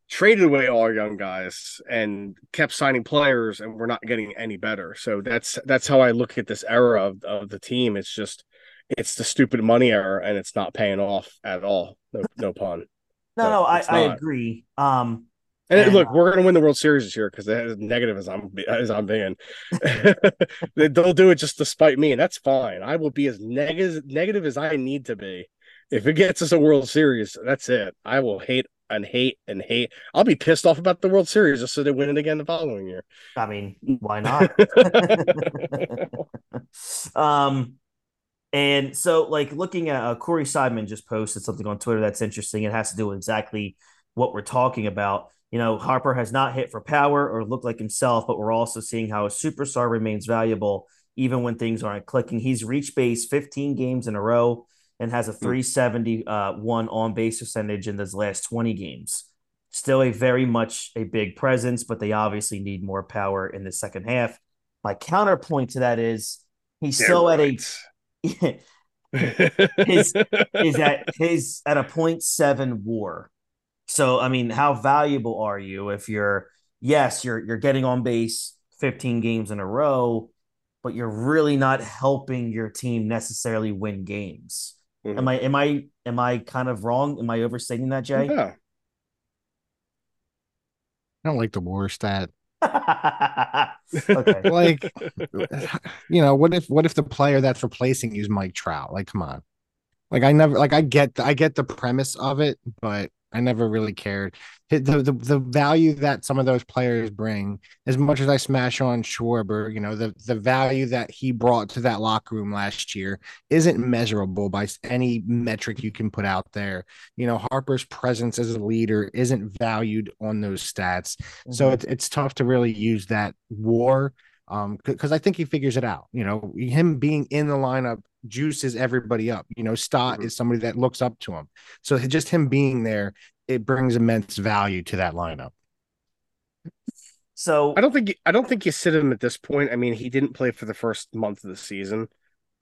traded away all our young guys and kept signing players, and we're not getting any better. So that's how I look at this era of the team. It's just, it's the stupid money era, and it's not paying off at all. No pun. No, I agree. And look, we're going to win the World Series this year because as negative as I'm being, they'll do it just to spite me, and that's fine. I will be as negative as I need to be. If it gets us a World Series, that's it. I will hate and hate and hate. I'll be pissed off about the World Series just so they win it again the following year. I mean, why not? And so, like, looking at Corey Seidman just posted something on Twitter that's interesting. It has to do with exactly what we're talking about. Harper has not hit for power or looked like himself, but we're also seeing how a superstar remains valuable even when things aren't clicking. He's reached base 15 games in a row and has a 371 on-base percentage in his last 20 games. Still very much a big presence, but they obviously need more power in the second half. My counterpoint to that is he's at a 0.7 WAR. So, I mean, how valuable are you if you're getting on base 15 games in a row, but you're really not helping your team necessarily win games? Mm-hmm. Am I kind of wrong? Am I overstating that, Jay? Yeah. I don't like the war stat. Okay. Like, you know, what if the player that's replacing you is Mike Trout? Like, come on. Like, I never, like, I get the premise of it, but I never really cared. The value that some of those players bring, as much as I smash on Schwarber, you know, the value that he brought to that locker room last year isn't measurable by any metric you can put out there. You know, Harper's presence as a leader isn't valued on those stats. Mm-hmm. So it's tough to really use that war, because I think he figures it out. You know, him being in the lineup juices everybody up. You know, Stott is somebody that looks up to him. So just him being there, it brings immense value to that lineup. So I don't think you sit him at this point. I mean, he didn't play for the first month of the season.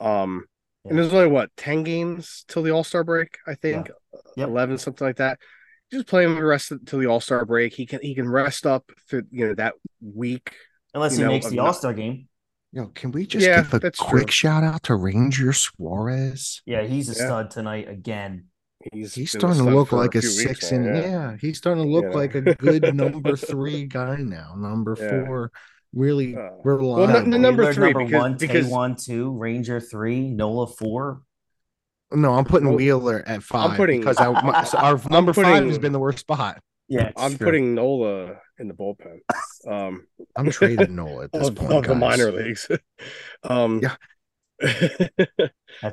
And there's only 10 games till the All-Star break, I think. Yeah. Yep. 11, something like that. Just play him the rest till the All-Star break. He can rest up through, you know, that week. Unless he makes the All-Star game. Yo, can we just give a quick shout out to Ranger Suarez? Yeah, he's a stud tonight again. He's starting to look like a six and he's starting to look like a good number 3 guy now. Number 4 really reliable. Well, number 3, because Taijuan 2, Ranger 3, Nola 4. No, I'm putting Wheeler at 5. I'm putting because our number 5 has been the worst spot. Yeah, I'm putting Nola in the bullpen. I'm trading Nola at this point. Of the minor leagues. That's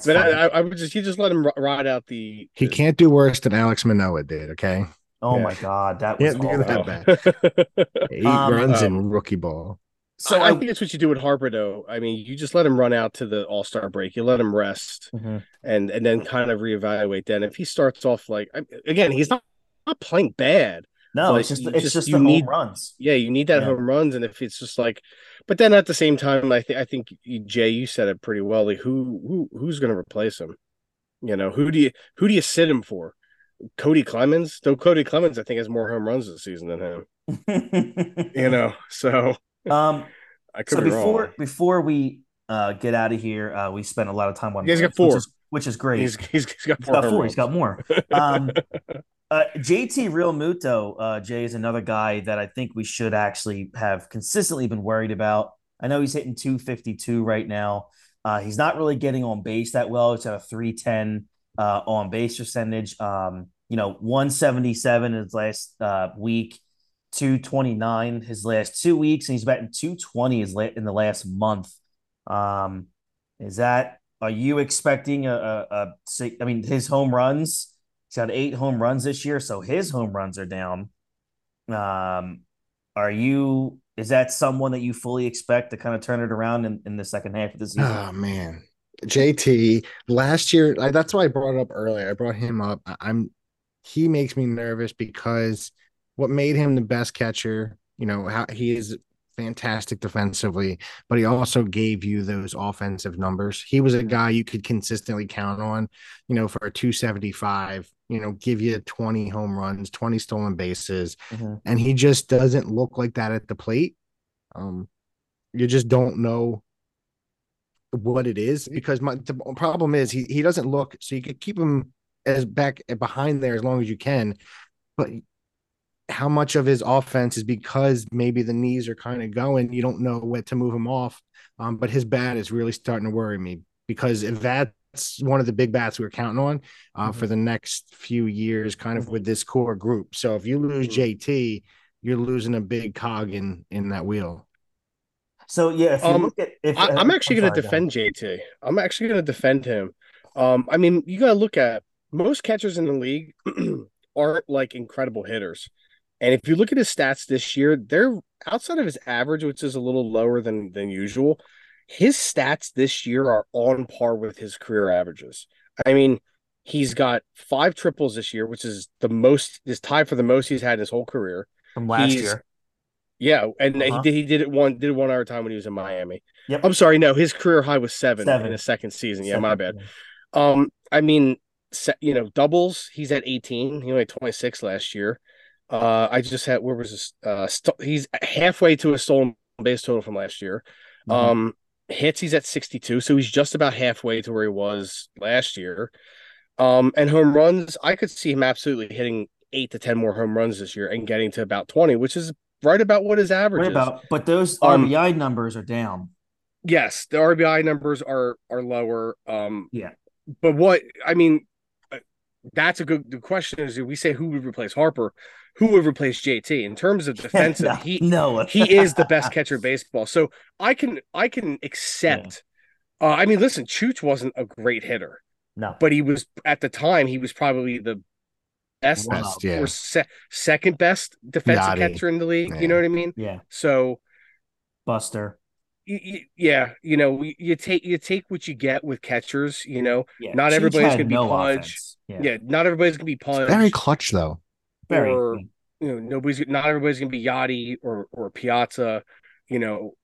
but I would just let him ride out the. He can't do worse than Alex Manoah did. Okay. Oh my God, that was that bad. 8 runs in rookie ball. So I think that's what you do with Harper, though. I mean, you just let him run out to the All-Star break. You let him rest, and then kind of reevaluate. Then if he starts off like again, he's not playing bad. No, it's just the home runs. Yeah, you need that home runs, and if it's just like, but then at the same time, I think Jay, you said it pretty well. Like who's going to replace him? You know, who do you sit him for? Cody Clemens, though. Cody Clemens, I think, has more home runs this season than him. You know, so I could be wrong. Before we get out of here, we spent a lot of time on. He's got 4, which is great. He's got 4. He's got more. JT Realmuto, Jay, is another guy that I think we should actually have consistently been worried about. I know he's hitting .252 right now. He's not really getting on base that well. It's at a .310 on base percentage. You know, 177 his last week, 229 his last 2 weeks, and he's batting .220 in the last month. Are you expecting I mean, his home runs? He's got 8 home runs this year, so his home runs are down. Is that someone that you fully expect to kind of turn it around in the second half of the season? Oh, man. JT, last year, that's why I brought it up earlier. I brought him up. He makes me nervous because what made him the best catcher, you know, how he is fantastic defensively, but he also gave you those offensive numbers. He was a guy you could consistently count on, you know, for a .275, you know, give you 20 home runs, 20 stolen bases. Mm-hmm. And he just doesn't look like that at the plate. You just don't know what it is, because the problem is he doesn't look, so you could keep him as back behind there as long as you can, but how much of his offense is because maybe the knees are kind of going, you don't know what to move him off. But his bat is really starting to worry me, because if that's one of the big bats we were counting on for the next few years, kind of with this core group. So if you lose JT, you're losing a big cog in that wheel. So yeah, if you look at, I'm actually going to defend JT. I'm actually going to defend him. I mean, you got to look at most catchers in the league aren't like incredible hitters. And if you look at his stats this year, they're outside of his average, which is a little lower than usual. His stats this year are on par with his career averages. I mean, he's got 5 triples this year, which is the most, is tied for the most he's had in his whole career. From last year. Yeah, and he did it one overtime when he was in Miami. Yep. I'm sorry, no, his career high was 7 in his second season. Yeah, 7. My bad. I mean, you know, doubles, he's at 18. He only had 26 last year. I just had, where was this? He's halfway to a stolen base total from last year. Hits, he's at 62. So he's just about halfway to where he was last year. And home runs, I could see him absolutely hitting 8 to 10 more home runs this year and getting to about 20, which is right about what his average is. But those RBI numbers are down. Yes, the RBI numbers are lower. Yeah. But what – I mean, that's a good – the question is, if we say who would replace Harper, who would replace JT? In terms of defensive, he is the best catcher in baseball. So I can accept I mean, listen, Chooch wasn't a great hitter. No. But he was – at the time, he was probably the best or second best defensive catcher in the league. Yeah. You know what I mean? Yeah. So – Buster. Yeah, you know, you take what you get with catchers. You know, not everybody's gonna be Pudge. Yeah, not everybody's gonna be Pudge. Very clutch though. Very. Or, you know, not everybody's gonna be Yachty or Piazza. You know,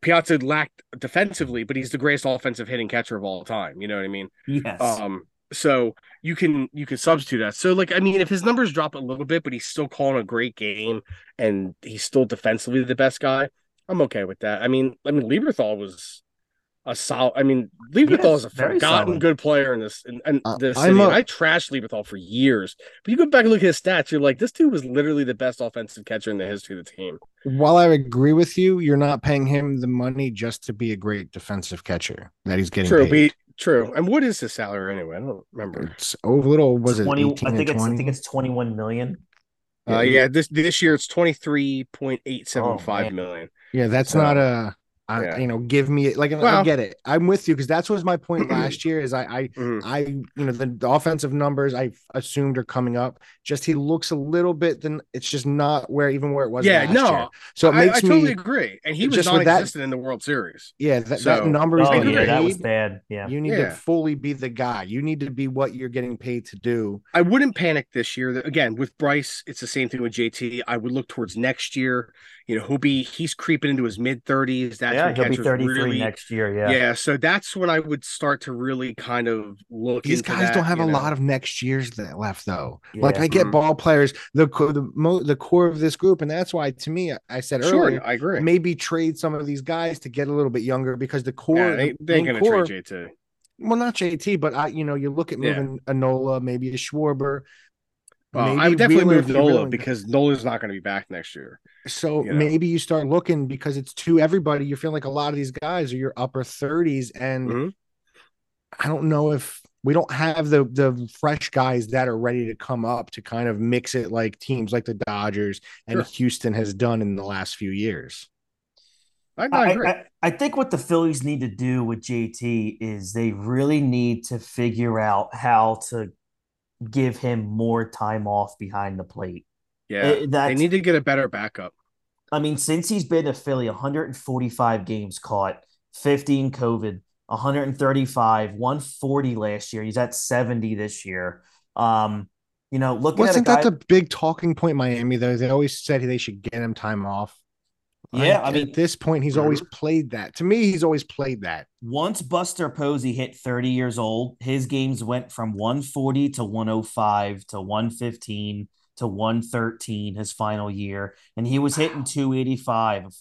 Piazza lacked defensively, but he's the greatest offensive hitting catcher of all time. You know what I mean? Yes. So you can substitute that. So like, I mean, if his numbers drop a little bit, but he's still calling a great game and he's still defensively the best guy, I'm okay with that. I mean, Lieberthal was a solid. I mean, Lieberthal is a forgotten good player in this. And I trashed Lieberthal for years. But you go back and look at his stats, you're like, this dude was literally the best offensive catcher in the history of the team. While I agree with you, you're not paying him the money just to be a great defensive catcher that he's getting paid. True. And what is his salary anyway? I don't remember. It's was it 20? I think it's 21 million. This year it's 23.875 million. Yeah, that's not a you know, give me like I get it. I'm with you because that's was my point last year is I you know the offensive numbers I assumed are coming up. Just he looks a little bit then it's just not where it was last year. So it makes me totally agree. And he was non-existent in the World Series. Yeah, that number is that was bad. Yeah. You need to fully be the guy. You need to be what you're getting paid to do. I wouldn't panic this year. Again, with Bryce, it's the same thing with JT. I would look towards next year. You know, he's creeping into his mid-30s. That's when he'll be 33 next year. Yeah. Yeah. So that's when I would start to really kind of look. These guys don't have a lot of next years that left, though. Yeah. Like I get ball players, the core of this group, and that's why to me I said earlier, I agree. Maybe trade some of these guys to get a little bit younger because the core. Yeah, they ain't going to trade JT. Well, not JT, but I, you know, you look at moving a Nola, maybe a Schwarber. Well, I would definitely move Nola because Nola's not going to be back next year. So maybe you start looking because it's to everybody. You feel like a lot of these guys are your upper 30s, and I don't know if we don't have the fresh guys that are ready to come up to kind of mix it like teams like the Dodgers and Houston has done in the last few years. I think what the Phillies need to do with JT is they really need to figure out how to give him more time off behind the plate. Yeah, they need to get a better backup. I mean, since he's been a Philly, 145 games caught, 15 COVID, 135, 140 last year. He's at 70 this year. You know, looking at that the big talking point in Miami, though? They always said they should get him time off. Yeah, I mean, at this point, he's always played that. To me, he's always played that. Once Buster Posey hit 30 years old, his games went from 140 to 105 to 115 to 113 his final year. And he was hitting 285,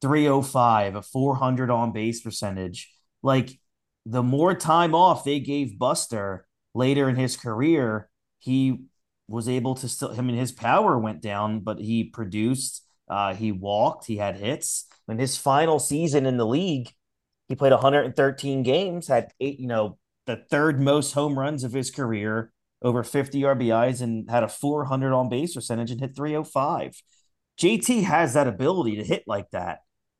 305, a 400 on base percentage. Like, the more time off they gave Buster later in his career, he was able to still, I mean, his power went down, but he produced. He walked, he had hits. In his final season in the league, he played 113 games, had 8, you know, the third most home runs of his career, over 50 RBIs, and had a 400 on base percentage and hit 305. JT has that ability to hit like that,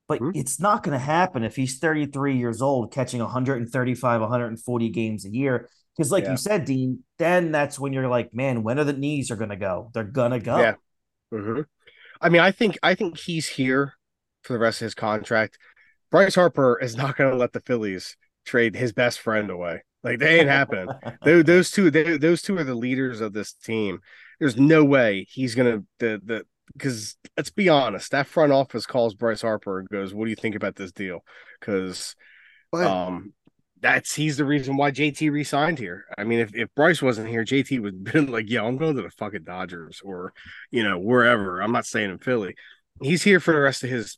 but it's not going to happen if he's 33 years old, catching 135, 140 games a year. Because like you said, Dean, then that's when you're like, man, when are the knees are going to go? They're going to go. Yeah. Mm-hmm. I mean, I think he's here for the rest of his contract. Bryce Harper is not going to let the Phillies trade his best friend away. Like, they ain't happening. Those two are the leaders of this team. There's no way he's going to – because let's be honest, that front office calls Bryce Harper and goes, what do you think about this deal? Because he's the reason why JT re-signed here. I mean, if Bryce wasn't here, JT would have been like, yeah, I'm going to the fucking Dodgers or, you know, wherever. I'm not staying in Philly. He's here for the rest of his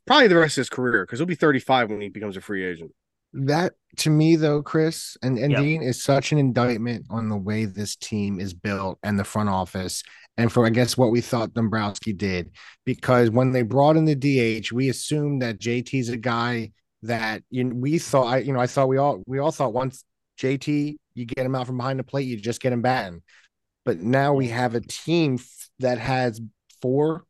career because he'll be 35 when he becomes a free agent. That, to me, though, Chris and Dean, is such an indictment on the way this team is built and the front office and for, I guess, what we thought Dombrowski did. Because when they brought in the DH, we assumed that JT's a guy that we all thought once JT, you get him out from behind the plate, you just get him batting. But now we have a team that has 4-5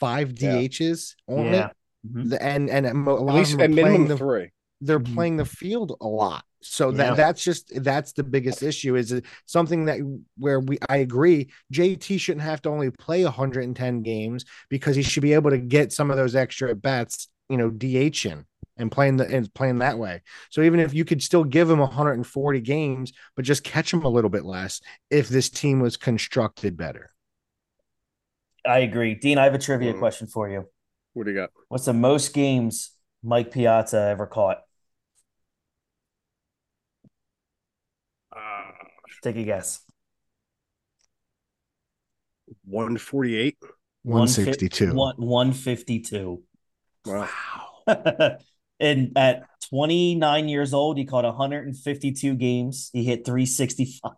DHs on it. Mm-hmm. And a lot at least of them are minimum three. They're playing the field a lot. So that's the biggest issue is something that I agree. JT shouldn't have to only play 110 games because he should be able to get some of those extra at bats, DHing and playing that way. So even if you could still give him 140 games, but just catch him a little bit less, if this team was constructed better. I agree. Dean, I have a trivia question for you. What do you got? What's the most games Mike Piazza ever caught? Take a guess. 148. 162. 152. Wow. And at 29 years old, he caught 152 games. He hit 365.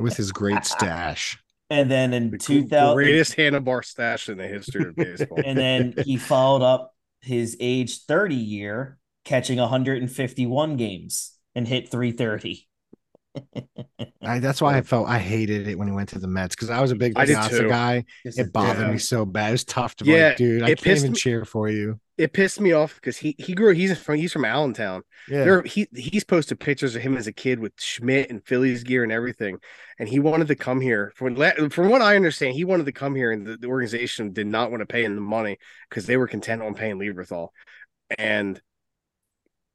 With his great stash. And then in the 2000, greatest handlebar stash in the history of baseball. And then he followed up his age 30 year, catching 151 games and hit 330. That's why I felt I hated it when he went to the Mets because I was a big Piazza guy. It bothered me so bad. It was tough to like, dude. I can't even cheer for you. It pissed me off because he grew. He's from Allentown. Yeah. He's posted pictures of him as a kid with Schmidt and Phillies gear and everything. And he wanted to come here. From what I understand, he wanted to come here, and the organization did not want to pay him the money because they were content on paying Lieberthal. And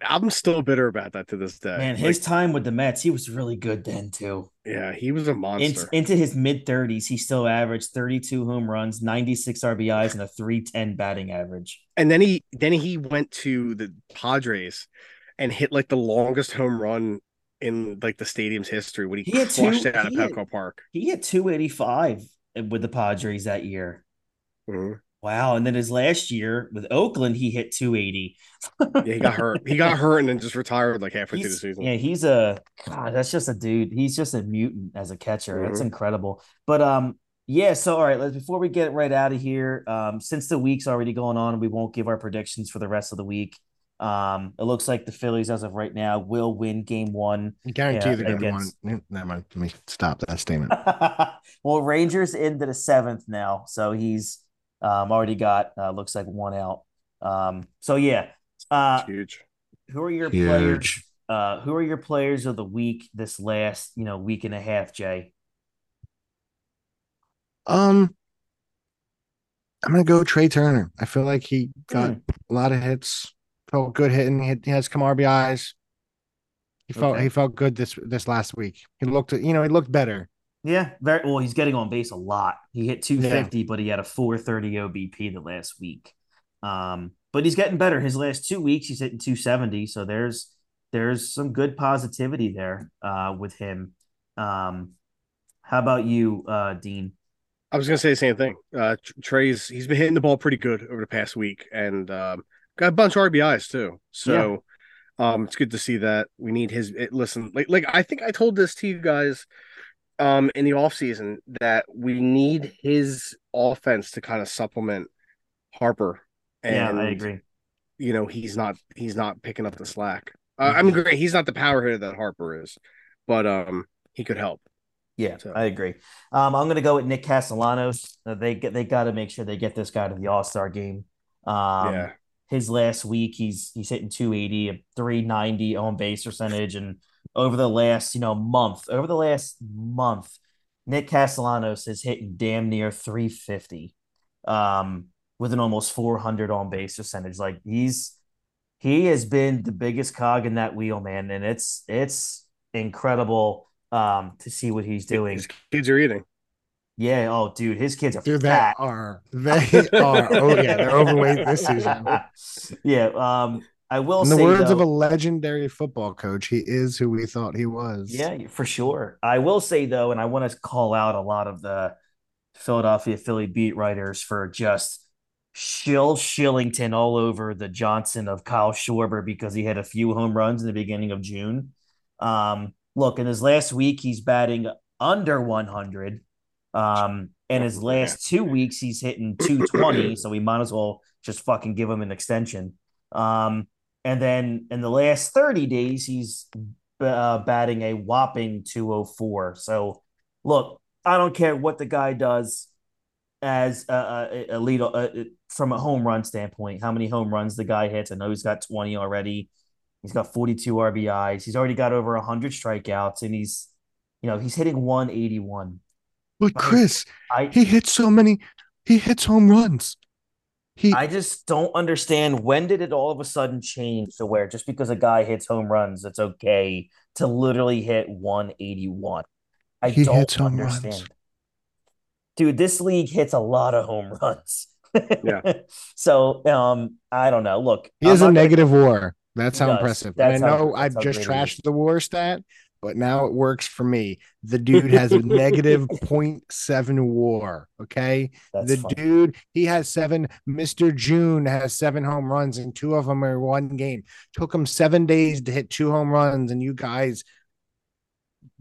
I'm still bitter about that to this day. Man, his time with the Mets, he was really good then, too. Yeah, he was a monster. Into his mid-30s, he still averaged 32 home runs, 96 RBIs, and a 310 batting average. And then he went to the Padres and hit, like, the longest home run in, like, the stadium's history when he crushed it out of Petco Park. He hit 285 with the Padres that year. Mm-hmm. Wow, and then his last year with Oakland, he hit 280. Yeah, he got hurt. He got hurt and then just retired like halfway through the season. Yeah, that's just a dude. He's just a mutant as a catcher. Mm-hmm. That's incredible. But so all right, before we get right out of here, since the week's already going on, we won't give our predictions for the rest of the week. It looks like the Phillies, as of right now, will win Game 1. I guarantee they're going to win. Never mind. Let me stop that statement. Well, Rangers into the 7th now, so he's already got looks like one out. Huge. Who are your players? Who are your players of the week this last week and a half, Jay? I'm gonna go Trey Turner. I feel like he got a lot of hits. Felt good hitting. He has come RBIs. He felt good this last week. He looked looked better. Yeah, very well. He's getting on base a lot. He hit 250, but he had a 430 OBP the last week. But he's getting better. His last 2 weeks, he's hitting 270. So there's some good positivity there with him. How about you, Dean? I was gonna say the same thing. Trey's he's been hitting the ball pretty good over the past week, and got a bunch of RBIs too. So it's good to see that. We need his. I think I told this to you guys in the offseason that we need his offense to kind of supplement Harper. And, I agree. He's not picking up the slack. I mean, great. He's not the power hitter that Harper is, but he could help. Yeah, so. I agree. I'm going to go with Nick Castellanos. They got to make sure they get this guy to the All-Star game. His last week, he's hitting 280, a 390 on base percentage, and over the last, month, Nick Castellanos is hitting damn near 350 with an almost 400 on base percentage. Like he has been the biggest cog in that wheel, man. And it's incredible to see what he's doing. His kids are eating. Yeah. Oh, dude, his kids are fat. They are. Oh yeah. They're overweight this season. Yeah. I will say, in the words of a legendary football coach, he is who we thought he was. Yeah, for sure. I will say, though, and I want to call out a lot of the Philadelphia Philly beat writers for just Shillington all over the Johnson of Kyle Schwarber because he had a few home runs in the beginning of June. Look, in his last week, he's batting under 100. And his last 2 weeks, he's hitting 220, so we might as well just fucking give him an extension. And then in the last 30 days, he's batting a whopping 204. So, look, I don't care what the guy does as a lead from a home run standpoint, how many home runs the guy hits. I know he's got 20 already. He's got 42 RBIs. He's already got over 100 strikeouts, and he's, you know, he's hitting 181. But Chris, he hits so many. He hits home runs. I just don't understand, when did it all of a sudden change to where just because a guy hits home runs, it's okay to literally hit 181? I don't understand. Dude, this league hits a lot of home runs. Yeah. So, I don't know. Look, he has a negative WAR. That's how impressive. And I know I've just trashed the WAR stat, but now it works for me. The dude has a negative 0.7 WAR. Okay. Dude, he has seven. Mr. June has seven home runs, and two of them are one game. Took him 7 days to hit two home runs. And you guys,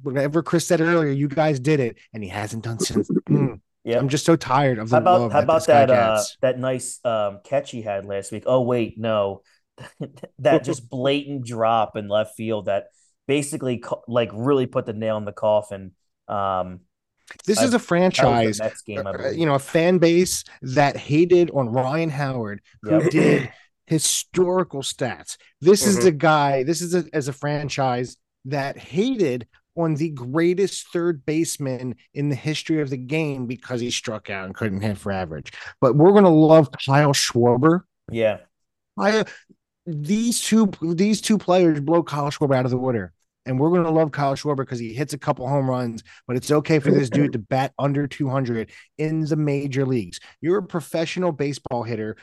whatever Chris said earlier, you guys did it. And he hasn't done since. Yeah, I'm just so tired of the love. How about that nice catch he had last week? Oh, wait, no. That just blatant drop in left field that basically like really put the nail in the coffin. This is a franchise, you know, a fan base that hated on Ryan Howard, who did historical stats. This is the guy. This is a franchise that hated on the greatest third baseman in the history of the game because he struck out and couldn't hit for average. But we're gonna love Kyle Schwarber. Yeah. These two players blow Kyle Schwarber out of the water, and we're going to love Kyle Schwarber because he hits a couple home runs, but it's okay for this dude to bat under 200 in the major leagues. You're a professional baseball hitter.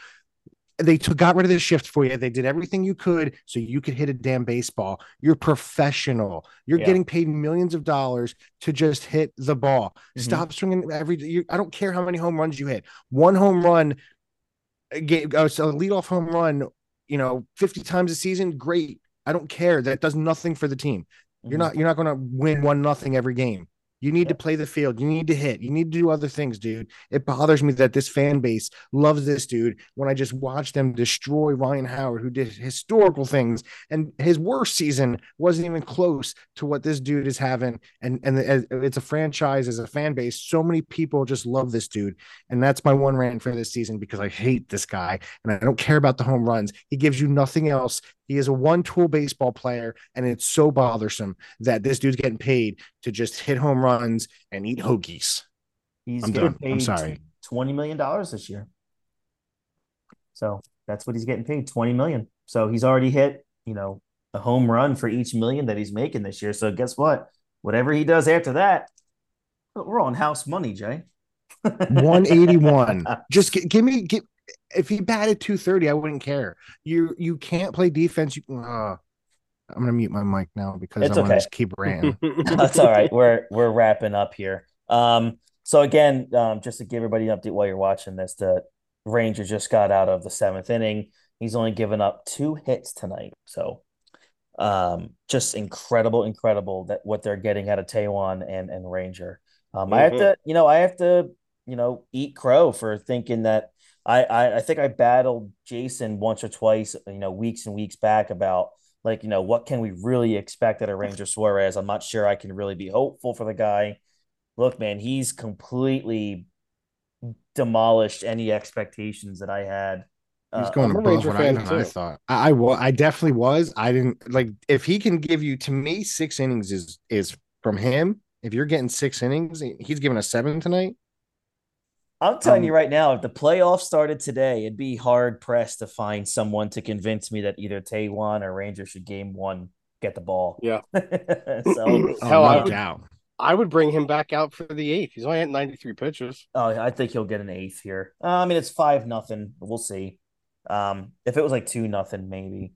They got rid of the shift for you. They did everything you could so you could hit a damn baseball. You're professional. You're getting paid millions of dollars to just hit the ball. Stop swinging I don't care how many home runs you hit. One home run, a leadoff home run, 50 times a season, great. I don't care. That does nothing for the team. You're not going to win 1-0 every game. You need to play the field. You need to hit. You need to do other things, dude. It bothers me that this fan base loves this dude when I just watch them destroy Ryan Howard, who did historical things, and his worst season wasn't even close to what this dude is having. And it's a franchise, as a fan base, so many people just love this dude, and that's my one rant for this season, because I hate this guy and I don't care about the home runs. He gives you nothing else. He is a one-tool baseball player, and it's so bothersome that this dude's getting paid to just hit home runs and eat hoagies. He's getting paid $20 million this year. So that's what he's getting paid, $20 million. So he's already hit, a home run for each million that he's making this year. So guess what? Whatever he does after that, we're on house money, Jay. 181. Just give me – if he batted 230, I wouldn't care. You can't play defense. I'm gonna mute my mic now because it's I want to just keep ranting. That's all right. We're wrapping up here. So again, just to give everybody an update while you're watching this, the Ranger just got out of the 7th inning. He's only given up 2 hits tonight. So, just incredible that what they're getting out of Taijuan and Ranger. I have to, eat crow for thinking that. I think I battled Jason once or twice, weeks and weeks back about what can we really expect at a Ranger Suarez? I'm not sure I can really be hopeful for the guy. Look, man, he's completely demolished any expectations that I had. He's going above what I thought. I definitely was. I didn't like if he can give you, to me, 6 innings is from him. If you're getting 6 innings, he's giving us 7 tonight. I'm telling you right now, if the playoffs started today, it'd be hard-pressed to find someone to convince me that either Taijuan or Ranger should game 1 get the ball. Yeah. So, hell, I would bring him back out for the 8th. He's only at 93 pitches. Oh, I think he'll get an 8th here. It's 5-0. We'll see. If it was like 2-0, maybe.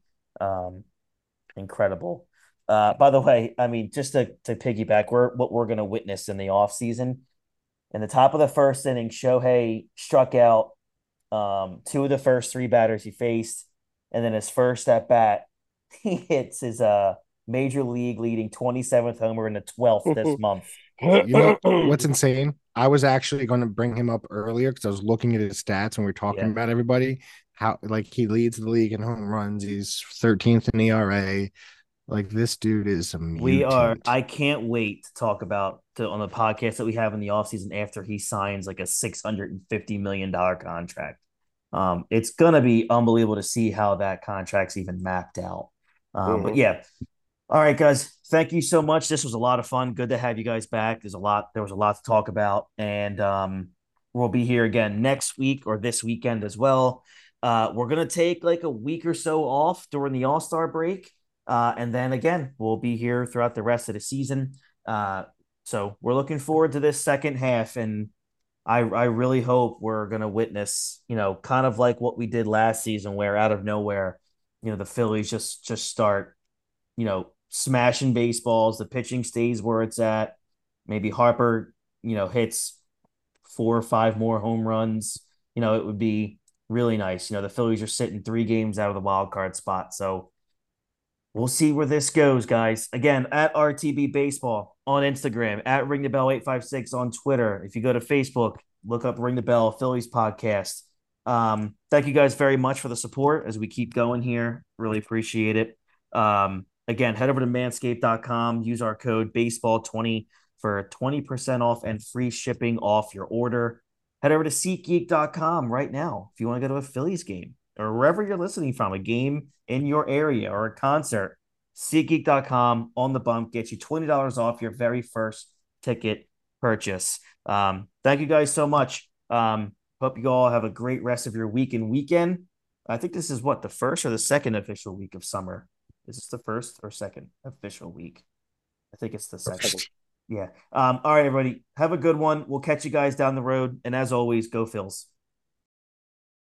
Incredible. By the way, just to piggyback, what we're going to witness in the offseason. In the top of the 1st inning, Shohei struck out 2 of the first 3 batters he faced, and then his first at bat, he hits his major league leading 27th homer in the 12th this month. You know what's insane? I was actually going to bring him up earlier because I was looking at his stats when we were talking about everybody. How, like, he leads the league in home runs. He's 13th in ERA. Like, this dude is a mutant. I can't wait to talk about on the podcast that we have in the offseason after he signs like a $650 million contract. It's going to be unbelievable to see how that contract's even mapped out. But yeah. All right, guys. Thank you so much. This was a lot of fun. Good to have you guys back. There was a lot to talk about, and we'll be here again next week or this weekend as well. We're going to take like a week or so off during the All-Star break. And then again, we'll be here throughout the rest of the season. So we're looking forward to this second half, and I really hope we're going to witness, kind of like what we did last season, where out of nowhere, the Phillies just start, smashing baseballs. The pitching stays where it's at. Maybe Harper, hits 4 or 5 more home runs. It would be really nice. The Phillies are sitting 3 games out of the wild card spot. So we'll see where this goes, guys. Again, at RTB Baseball on Instagram, at RingTheBell856 on Twitter. If you go to Facebook, look up Ring the Bell Phillies Podcast. Thank you guys very much for the support as we keep going here. Really appreciate it. Again, head over to MANSCAPED.com. Use our code BASEBALL20 for 20% off and free shipping off your order. Head over to SeatGeek.com right now if you want to go to a Phillies game, or wherever you're listening from, a game in your area or a concert. SeatGeek.com on the bump gets you $20 off your very first ticket purchase. Thank you guys so much. Hope you all have a great rest of your week and weekend. I think this is the first or the second official week of summer. Is this the first or second official week? I think it's the second. Yeah. All right, everybody. Have a good one. We'll catch you guys down the road. And as always, go Phils.